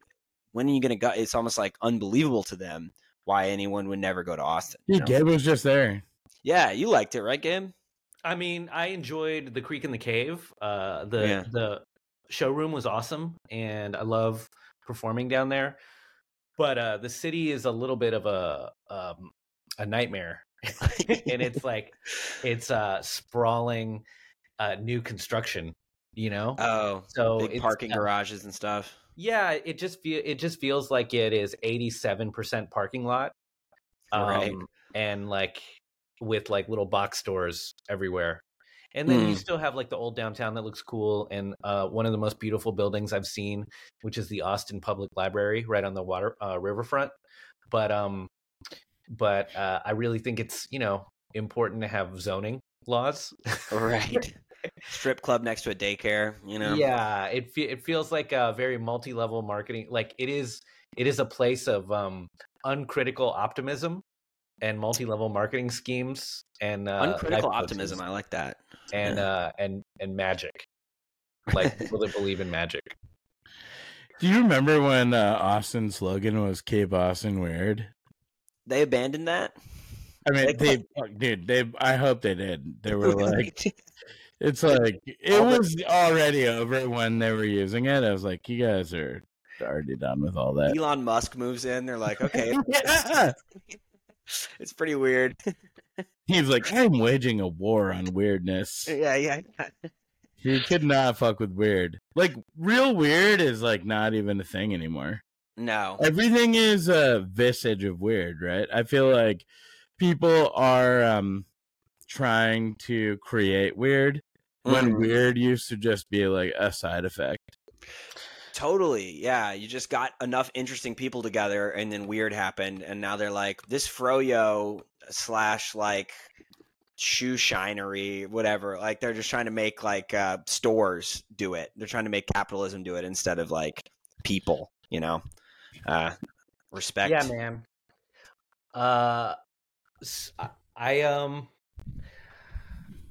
when are you gonna go? It's almost like unbelievable to them why anyone would never go to Austin. Yeah, Gabe was just there. Yeah, you liked it, right, Gabe? I mean, I enjoyed the Creek and the Cave. Uh the yeah. the showroom was awesome, and I love performing down there, but uh the city is a little bit of a um a nightmare. And it's like it's uh sprawling uh, new construction, you know? Oh, so big parking uh, garages and stuff. Yeah, it just feel it just feels like it is eighty-seven percent parking lot, um, right? And like with like little box stores everywhere. And then mm. you still have like the old downtown that looks cool, and uh, one of the most beautiful buildings I've seen, which is the Austin Public Library, right on the water uh, riverfront. But um, but uh, I really think it's, you know, important to have zoning laws, right? Strip club next to a daycare, you know? Yeah, it fe- it feels like a very multi-level marketing. Like it is it is a place of um, uncritical optimism and multi-level marketing schemes and uh, uncritical optimism. Schemes. I like that. And yeah. uh, and and magic, like people that believe in magic. Do you remember when uh, Austin's slogan was "Keep Austin Weird"? They abandoned that. I mean, they, they dude, they. I hope they did. They were like, it's like it was already over when they were using it. I was like, you guys are already done with all that. Elon Musk moves in. They're like, okay. Yeah. It's pretty weird. He's like, I'm waging a war on weirdness. Yeah, yeah. You could not fuck with weird. Like, real weird is, like, not even a thing anymore. No. Everything is a visage of weird, right? I feel like people are um, trying to create weird when mm. weird used to just be, like, a side effect. Totally. Yeah. You just got enough interesting people together and then weird happened. And now they're like this froyo slash like shoe shinery, whatever. Like they're just trying to make like uh, stores do it. They're trying to make capitalism do it instead of like people, you know, uh, respect. Yeah, man. Uh, I, um,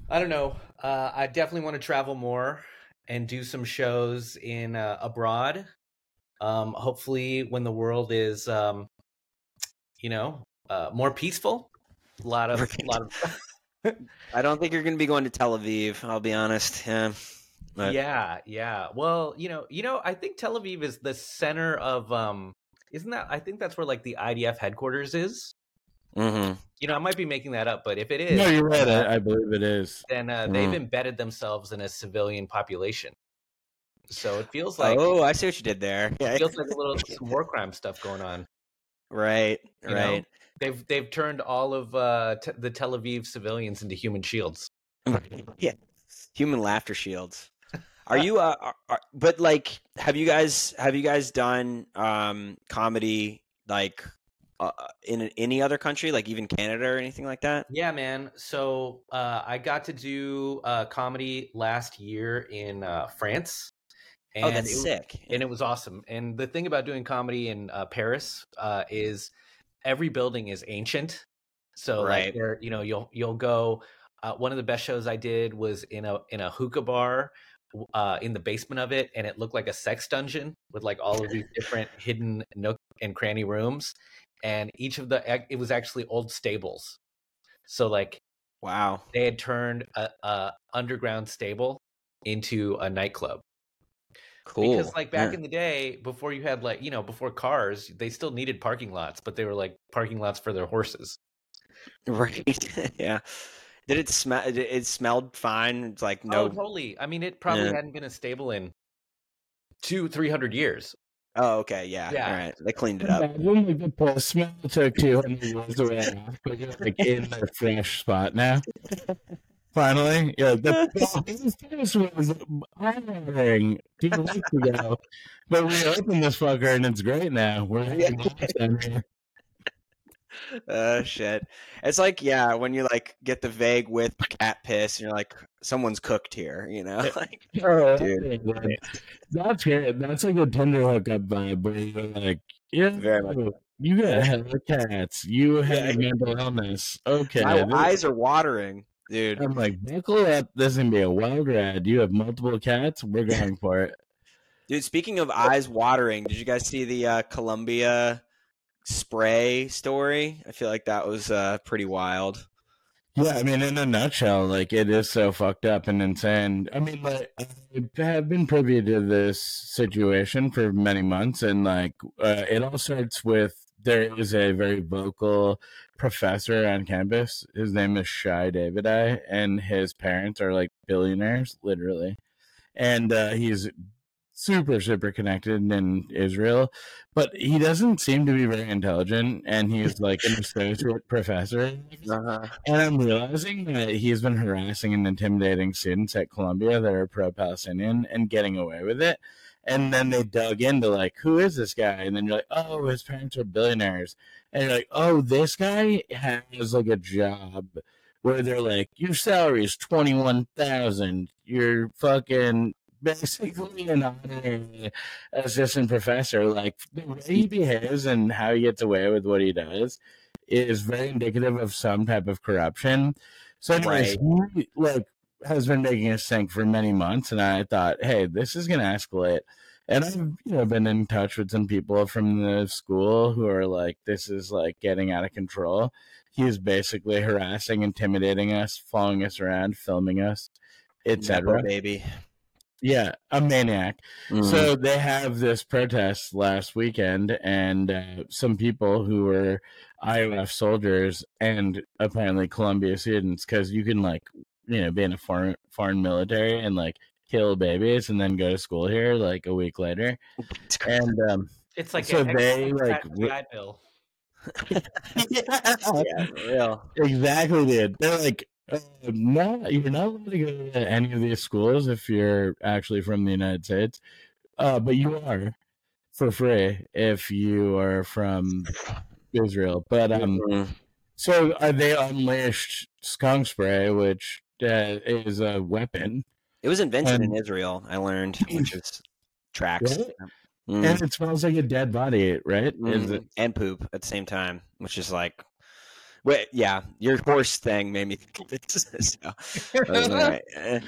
I don't know. Uh, I definitely want to travel more and do some shows in uh, abroad. Um, hopefully when the world is, um, you know, uh, more peaceful. A lot of, a lot of. I don't think you're going to be going to Tel Aviv. I'll be honest. Yeah. But... yeah. Yeah. Well, you know, you know, I think Tel Aviv is the center of, um, isn't that, I think that's where like the I D F headquarters is. Mm-hmm. You know, I might be making that up, but if it is, no, you're right. Uh, I, I believe it is. Then uh, mm. they've embedded themselves in a civilian population, so it feels like. Oh, I see what you did there. Yeah. It feels like a little war crime stuff going on. Right, you right. know, they've they've turned all of uh, t- the Tel Aviv civilians into human shields. Yeah, human laughter shields. Are you? Uh, are, are, but like, have you guys have you guys done um, comedy like? Uh, in any other country, like even Canada or anything like that? Yeah, man. So uh, I got to do uh, comedy last year in uh, France. And oh, that's it, sick. And it was awesome. And the thing about doing comedy in uh, Paris uh, is every building is ancient. So right. like there, you know, you'll you'll go. Uh, one of the best shows I did was in a in a hookah bar. Uh, in the basement of it, and it looked like a sex dungeon with like all of these different hidden nook and cranny rooms, and each of the it was actually old stables. So like, wow, they had turned a, a underground stable into a nightclub. Cool. Because like back yeah. in the day, before you had like you know before cars, they still needed parking lots, but they were like parking lots for their horses. Right. Yeah. Did it smell? It smelled fine. It's like no. Oh, totally. I mean, it probably yeah. hadn't been a stable in two, three hundred years. Oh, okay, yeah. yeah. All right, they cleaned it up. The smell took two hundred years away. Like in the fresh spot now. Finally, yeah. The this was hiring two weeks ago, but we opened this fucker and it's great now. We're having yeah. Oh shit! It's like yeah, when you like get the vague with cat piss, and you're like, someone's cooked here, you know? Like, oh, dude, that's good. That's like a Tinder hookup vibe, where you're like, yeah, very much. You gotta have the cats. You have mental illness. Okay, my this... eyes are watering, dude. I'm like, buckle up. This is gonna be a wild ride. You have multiple cats. We're going for it, dude. Speaking of eyes watering, did you guys see the uh, Columbia spray story? I feel like that was uh pretty wild. Yeah, I mean, in a nutshell, like it is so fucked up and insane. I mean, like I have been privy to this situation for many months, and like uh, it all starts with there is a very vocal professor on campus. His name is Shai Davidi, and his parents are like billionaires, literally. And uh, he's super, super connected in Israel, but he doesn't seem to be very intelligent, and he's like an associate professor. Uh-huh. And I'm realizing that he's been harassing and intimidating students at Columbia that are pro-Palestinian and getting away with it. And then they dug into, like, who is this guy? And then you're like, oh, his parents are billionaires. And you're like, oh, this guy has, like, a job where they're like, your salary is twenty-one thousand dollars. You're fucking basically an honorary assistant professor. Like, the way he behaves and how he gets away with what he does is very indicative of some type of corruption. So, anyways, right. like, has been making us think for many months, and I thought, hey, this is going to escalate. And I've you know been in touch with some people from the school who are like, this is like getting out of control. He is basically harassing, intimidating us, following us around, filming us, et cetera. Baby, yeah, a maniac. Mm. So they have this protest last weekend, and uh, some people who were I R F soldiers and apparently Columbia students, because you can like. you know, be in a foreign foreign military and like kill babies and then go to school here like a week later. And um, it's like so they like w- bill. yeah, yeah real. Exactly, dude. They're like, uh, no, you're not allowed to go to any of these schools if you're actually from the United States, uh, but you are for free if you are from Israel. But um, mm-hmm. so uh, they unleashed skunk spray, which. Uh, is a weapon. It was invented and, in Israel, I learned, which is tracks. Right? Mm. And it smells like a dead body, right? Mm. Is it- and poop at the same time, which is like, wait, yeah, your horse thing made me think of this. So, right.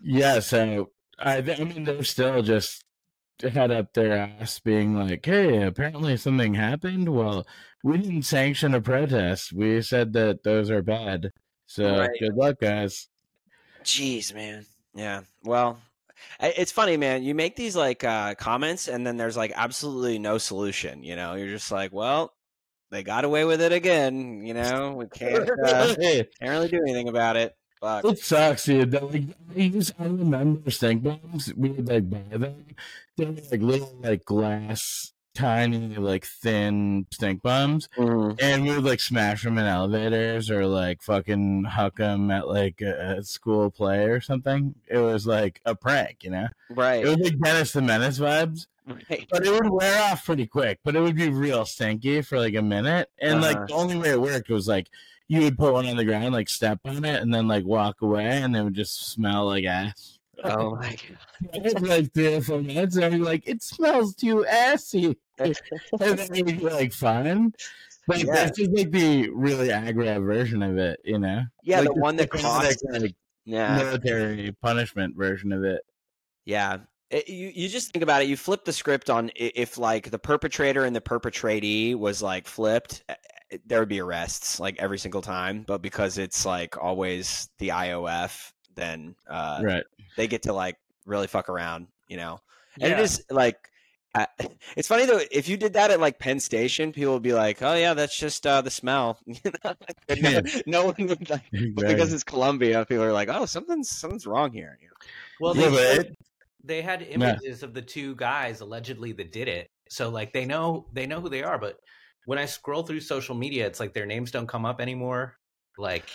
Yeah, so I, I mean, they're still just head up their ass being like, hey, apparently something happened. Well, we didn't sanction a protest. We said that those are bad. So right. Good luck, guys. Jeez, man. Yeah. Well, it's funny, man. You make these like uh, comments, and then there's like absolutely no solution. You know, you're just like, well, they got away with it again. You know, we can't, uh, can't really do anything about it. Fuck. It sucks, dude. Like, I just I remember stink bombs. We would like buy them. They were like little like glass. Tiny, like thin stink bombs, mm. and we would like smash them in elevators or like fucking huck them at like a, a school play or something. It was like a prank, you know? Right. It was like Dennis the Menace vibes, right. But it would wear off pretty quick. But it would be real stinky for like a minute, and uh-huh. like the only way it worked was like you would put one on the ground, like step on it, and then like walk away, and it would just smell like ass. Oh my god! Like three or four minutes, and I'm like, it smells too assy. And then you'd be like, fine. But yeah. That's just like the really aggro version of it, you know? Yeah, like, the one that caused like, like, yeah. military punishment version of it. Yeah, it, you you just think about it. You flip the script on if like the perpetrator and the perpetratee was like flipped. There would be arrests like every single time, but because it's like always the I O F. Then uh, right. they get to like really fuck around, you know? And yeah. It is like, uh, it's funny though, if you did that at like Penn Station, people would be like, oh yeah, that's just uh, the smell. You know? no, no one would like, right. But because it's Columbia, people are like, oh, something's something's wrong here. You know? Well, they, yeah, but... they had images yeah. of the two guys allegedly that did it. So like, they know, they know who they are, but when I scroll through social media, it's like their names don't come up anymore. Like,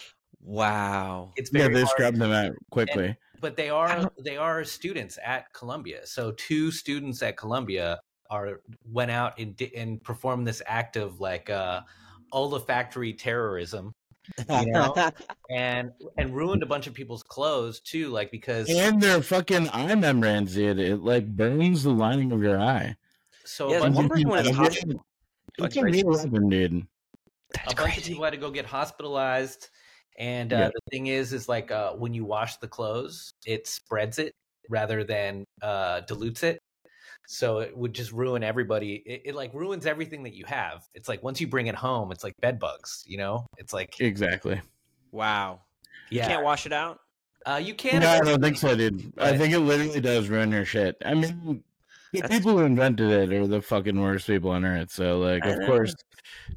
wow, it's very yeah, they scrubbed them out quickly. And, but they are they are students at Columbia. So two students at Columbia are went out and and performed this act of like uh, olfactory terrorism, you know, and and ruined a bunch of people's clothes too, like because and their fucking eye membranes, dude. It like burns the lining of your eye. So yeah, one person went to the hospital. It's a real weapon, dude. That's a bunch crazy. Of people had to go get hospitalized. And uh, yeah. the thing is, is like uh, when you wash the clothes, it spreads it rather than uh, dilutes it. So it would just ruin everybody. It, it like ruins everything that you have. It's like once you bring it home, it's like bed bugs, you know? It's like. Exactly. Wow. Yeah. You can't wash it out? Uh, you can. No, I don't think so, dude. But... I think it literally does ruin your shit. I mean, The That's... people who invented it are the fucking worst people on earth. So, like, of course,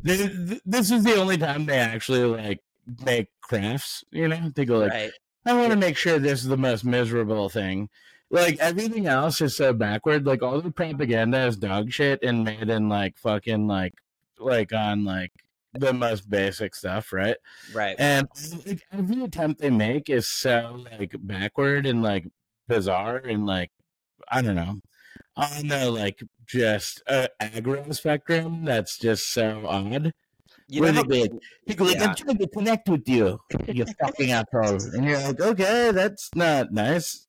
this, this is the only time they actually, like, make crafts, you know? They go, like, right. I want to make sure this is the most miserable thing. Like, everything else is so backward. Like, all the propaganda is dog shit and made in, like, fucking, like, like, on, like, the most basic stuff, right? Right. And, like, every attempt they make is so, like, backward and, like, bizarre and, like, I don't know. On the, like, just uh, aggro spectrum that's just so odd. You know, like, yeah. I'm trying to connect with you. You're fucking assholes. And you're like, okay, that's not nice.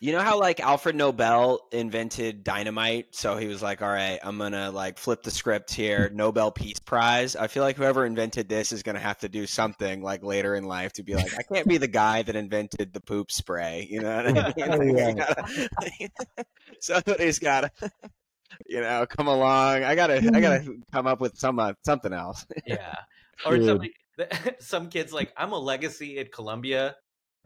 You know how, like, Alfred Nobel invented dynamite? So he was like, all right, I'm going to, like, flip the script here. Nobel Peace Prize. I feel like whoever invented this is going to have to do something, like, later in life to be like, I can't be the guy that invented the poop spray. You know what I mean? Like, gotta, like, somebody's got to, you know, come along. I got to I gotta come up with some uh, something else. Yeah. Or somebody, some kid's like, I'm a legacy at Columbia.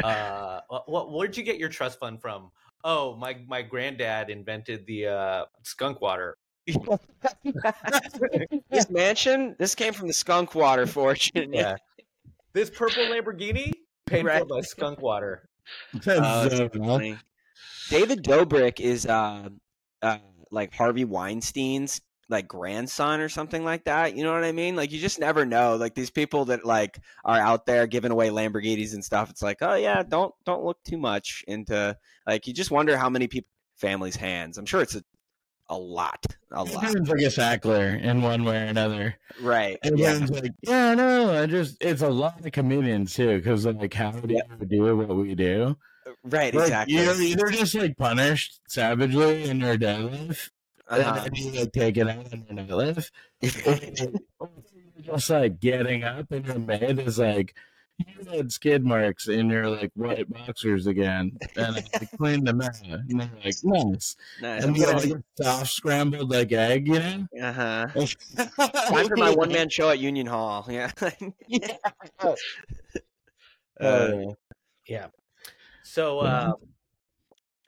uh what where'd you get your trust fund from? Oh, my my granddad invented the uh skunk water. This mansion, this came from the skunk water fortune. Yeah. This purple Lamborghini paid right. for by skunk water. Uh, so funny. David Dobrik is uh uh like Harvey Weinstein's like grandson or something like that. You know what I mean? Like, you just never know. Like, these people that like are out there giving away Lamborghinis and stuff. It's like, oh yeah, don't, don't look too much into, like, you just wonder how many people families hands. I'm sure it's a, a lot, a lot. Fergus Ackler in one way or another. Right. Everyone's yeah. like, yeah, no, I just, it's a lot of comedians too. Cause like, how do you yeah. do what we do? Right. Like, exactly. You're either just like punished savagely in your deadlift. Uh-huh. And then you like, take it out and then live. Just like getting up in your bed is like, you had skid marks in your like white boxers again, and I like, cleaned them out, and they're like, nice. nice. And you like soft scrambled like egg, you know? Uh huh. Time for my one man show at Union Hall. Yeah. yeah. Uh, yeah. So uh,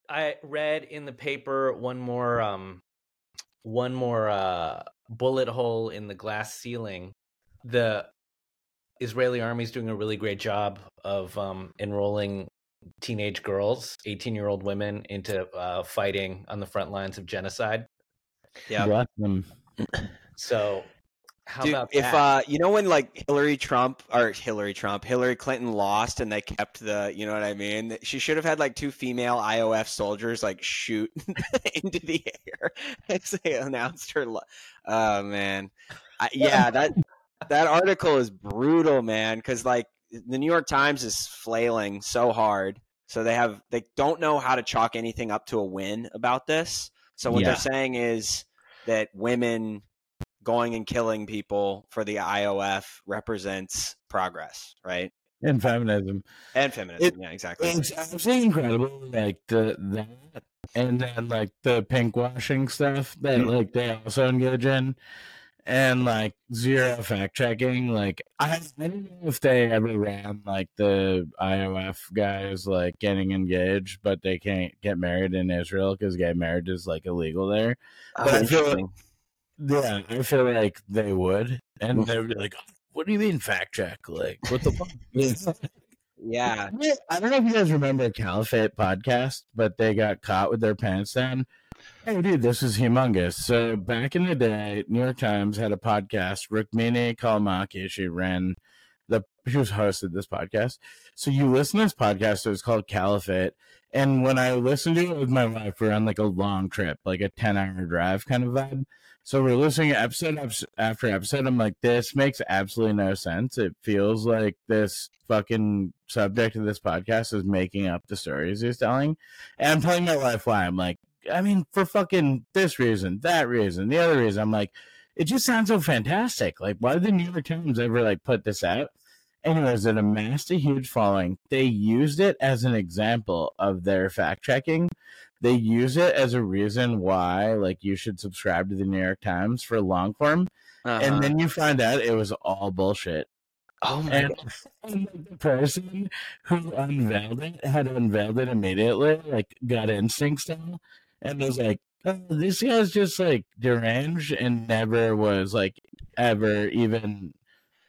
I read in the paper one more. Um, One more uh, bullet hole in the glass ceiling. The Israeli army is doing a really great job of um, enrolling teenage girls, eighteen-year-old women, into uh, fighting on the front lines of genocide. Yeah. So, how Dude, about that? If uh, you know when like Hillary Trump or Hillary Trump, Hillary Clinton lost, and they kept the, you know what I mean? She should have had like two female I O F soldiers like shoot into the air as they announced her. Lo- oh man, I, yeah that that article is brutal, man. Because like the New York Times is flailing so hard, so they have they don't know how to chalk anything up to a win about this. So what yeah. they're saying is that women going and killing people for the I O F represents progress, right? And feminism. And feminism, it, yeah, exactly. It's absolutely incredible, like, the, that, and then, like, the pinkwashing stuff that, mm-hmm. like, they also engage in, and, like, zero fact-checking. Like, I, I don't know if they ever ran, like, the I O F guys, like, getting engaged, but they can't get married in Israel because gay marriage is, like, illegal there. But I feel like, yeah, I feel like they would, and they would be like, "What do you mean fact check? Like, what the fuck?" Yeah, I don't know if you guys remember a Caliphate podcast, but they got caught with their pants down. Hey, dude, this is humongous. So back in the day, New York Times had a podcast. Rukmini Callimachi, she ran the, she was hosted this podcast. So you listen to this podcast. It was called Caliphate. And when I listened to it with my wife, we we're on like a long trip, like a ten-hour drive kind of vibe. So we're listening to episode after episode. I'm like, this makes absolutely no sense. It feels like this fucking subject of this podcast is making up the stories he's telling. And I'm telling my wife why. I'm like, I mean, for fucking this reason, that reason, the other reason. I'm like, it just sounds so fantastic. Like, why did the New York Times ever, like, put this out? Anyways, it amassed a huge following. They used it as an example of their fact-checking. They use it as a reason why, like, you should subscribe to the New York Times for long form. Uh-huh. And then you find out it was all bullshit. Oh, my and, God. And the person who unveiled it had unveiled it immediately, like, got instinct style, and was like, Uh, this guy's just like deranged and never was like ever even.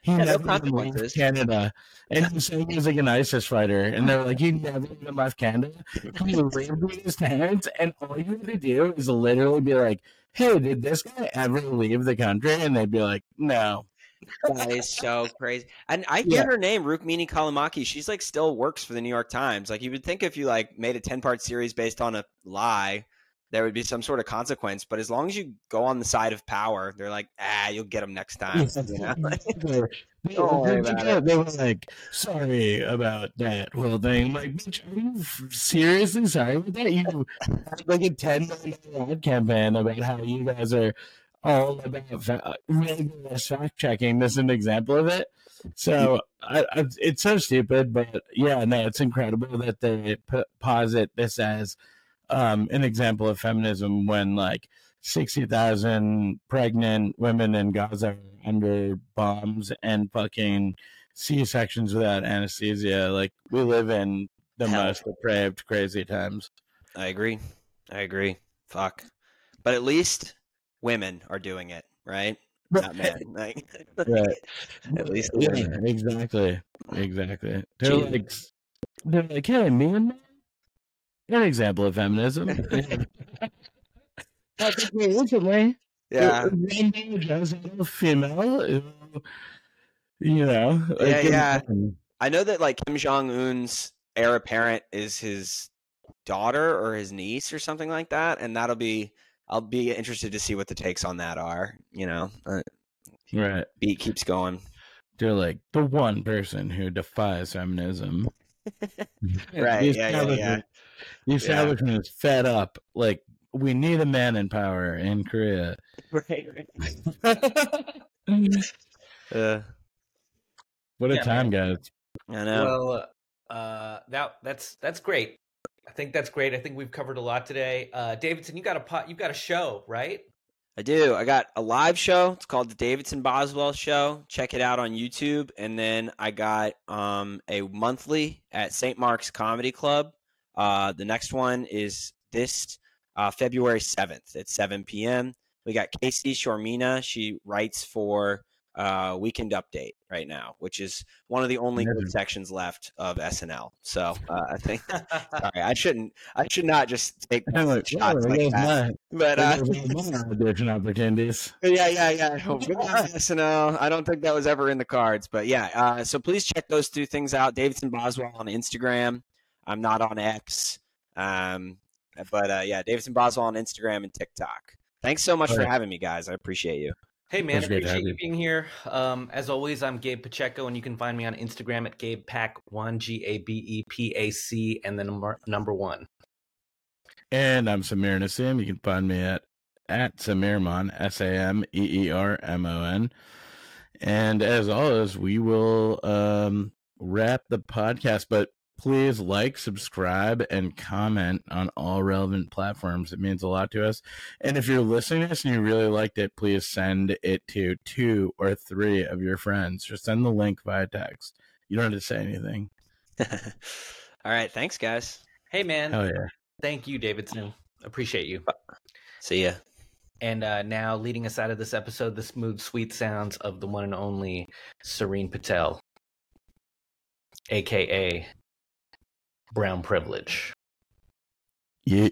He yeah, never no even left Canada, and he said he was like an ISIS fighter, and they're like, he never even left Canada. He lived with his parents, and all you had to do is literally be like, "Hey, did this guy ever leave the country?" And they'd be like, "No." That is so crazy. And I get yeah. her name, Rukmini Callimachi. She's like still works for the New York Times. Like you would think if you like made a ten part series based on a lie, there would be some sort of consequence. But as long as you go on the side of power, they're like, ah, you'll get them next time. Yeah, you know? Like, they, they, don't worry about it. They were like, sorry about that whole thing. Like, bitch, are you seriously sorry about that? You had like a ten million dollar ad campaign about how you guys are all about rigorous fact checking. This is an example of it. So I, I, it's so stupid, but yeah, no, it's incredible that they p- posit this as um, an example of feminism when like sixty thousand pregnant women in Gaza are under bombs and fucking C-sections without anesthesia. Like we live in the Hell. most depraved, crazy times. I agree. I agree. Fuck. But at least women are doing it, right? Not men. Like, right. At least women. Yeah, exactly. Exactly. They're Jeez. like, they're like, hey, me and men? An example of feminism. Recently, yeah, a female, you know. Like, yeah, yeah. Fun. I know that like Kim Jong Un's heir apparent is his daughter or his niece or something like that, and that'll be. I'll be interested to see what the takes on that are, you know. Uh, right. Beat keeps going. They're like the one person who defies feminism. Right. These yeah, yeah, yeah. The establishment yeah. is fed up. Like, we need a man in power in Korea. Right, right. uh, what a yeah, time, man. Guys. I know. Well, uh, that, that's, that's great. I think that's great. I think we've covered a lot today. Uh, Davidson, you got a pot, you got a show, right? I do. I got a live show. It's called the Davidson Boswell Show. Check it out on YouTube. And then I got um, a monthly at Saint Mark's Comedy Club. Uh, the next one is this uh, February seventh at seven p.m. We got Casey Shormina. She writes for uh, Weekend Update right now, which is one of the only good sections left of S N L. So uh, I think sorry, I shouldn't, I should not just take like, shots yeah, like that. My, but uh, audition opportunities. Yeah, yeah, yeah. S N L. I don't think that was ever in the cards, but yeah. Uh, so please check those two things out. Davidson Boswell on Instagram. I'm not on X, um, but uh, yeah, Davidson Boswell on Instagram and TikTok. Thanks so much All for right. having me, guys. I appreciate you. Hey, man, I appreciate you being here. Um, as always, I'm Gabe Pacheco, and you can find me on Instagram at Gabe Pac one, G A B E P A C, and the number, number one. And I'm Sameer Nassim. You can find me at, at Sameermon, S A M E E R M O N. And as always, we will um, wrap the podcast, but please like, subscribe, and comment on all relevant platforms. It means a lot to us. And if you're listening to this and you really liked it, please send it to two or three of your friends. Just send the link via text. You don't have to say anything. All right. Thanks, guys. Hey, man. Oh, yeah. Thank you, Davidson. Appreciate you. See ya. And uh, now leading us out of this episode, the smooth, sweet sounds of the one and only Serene Patel, a k a. Brown privilege. Yeah.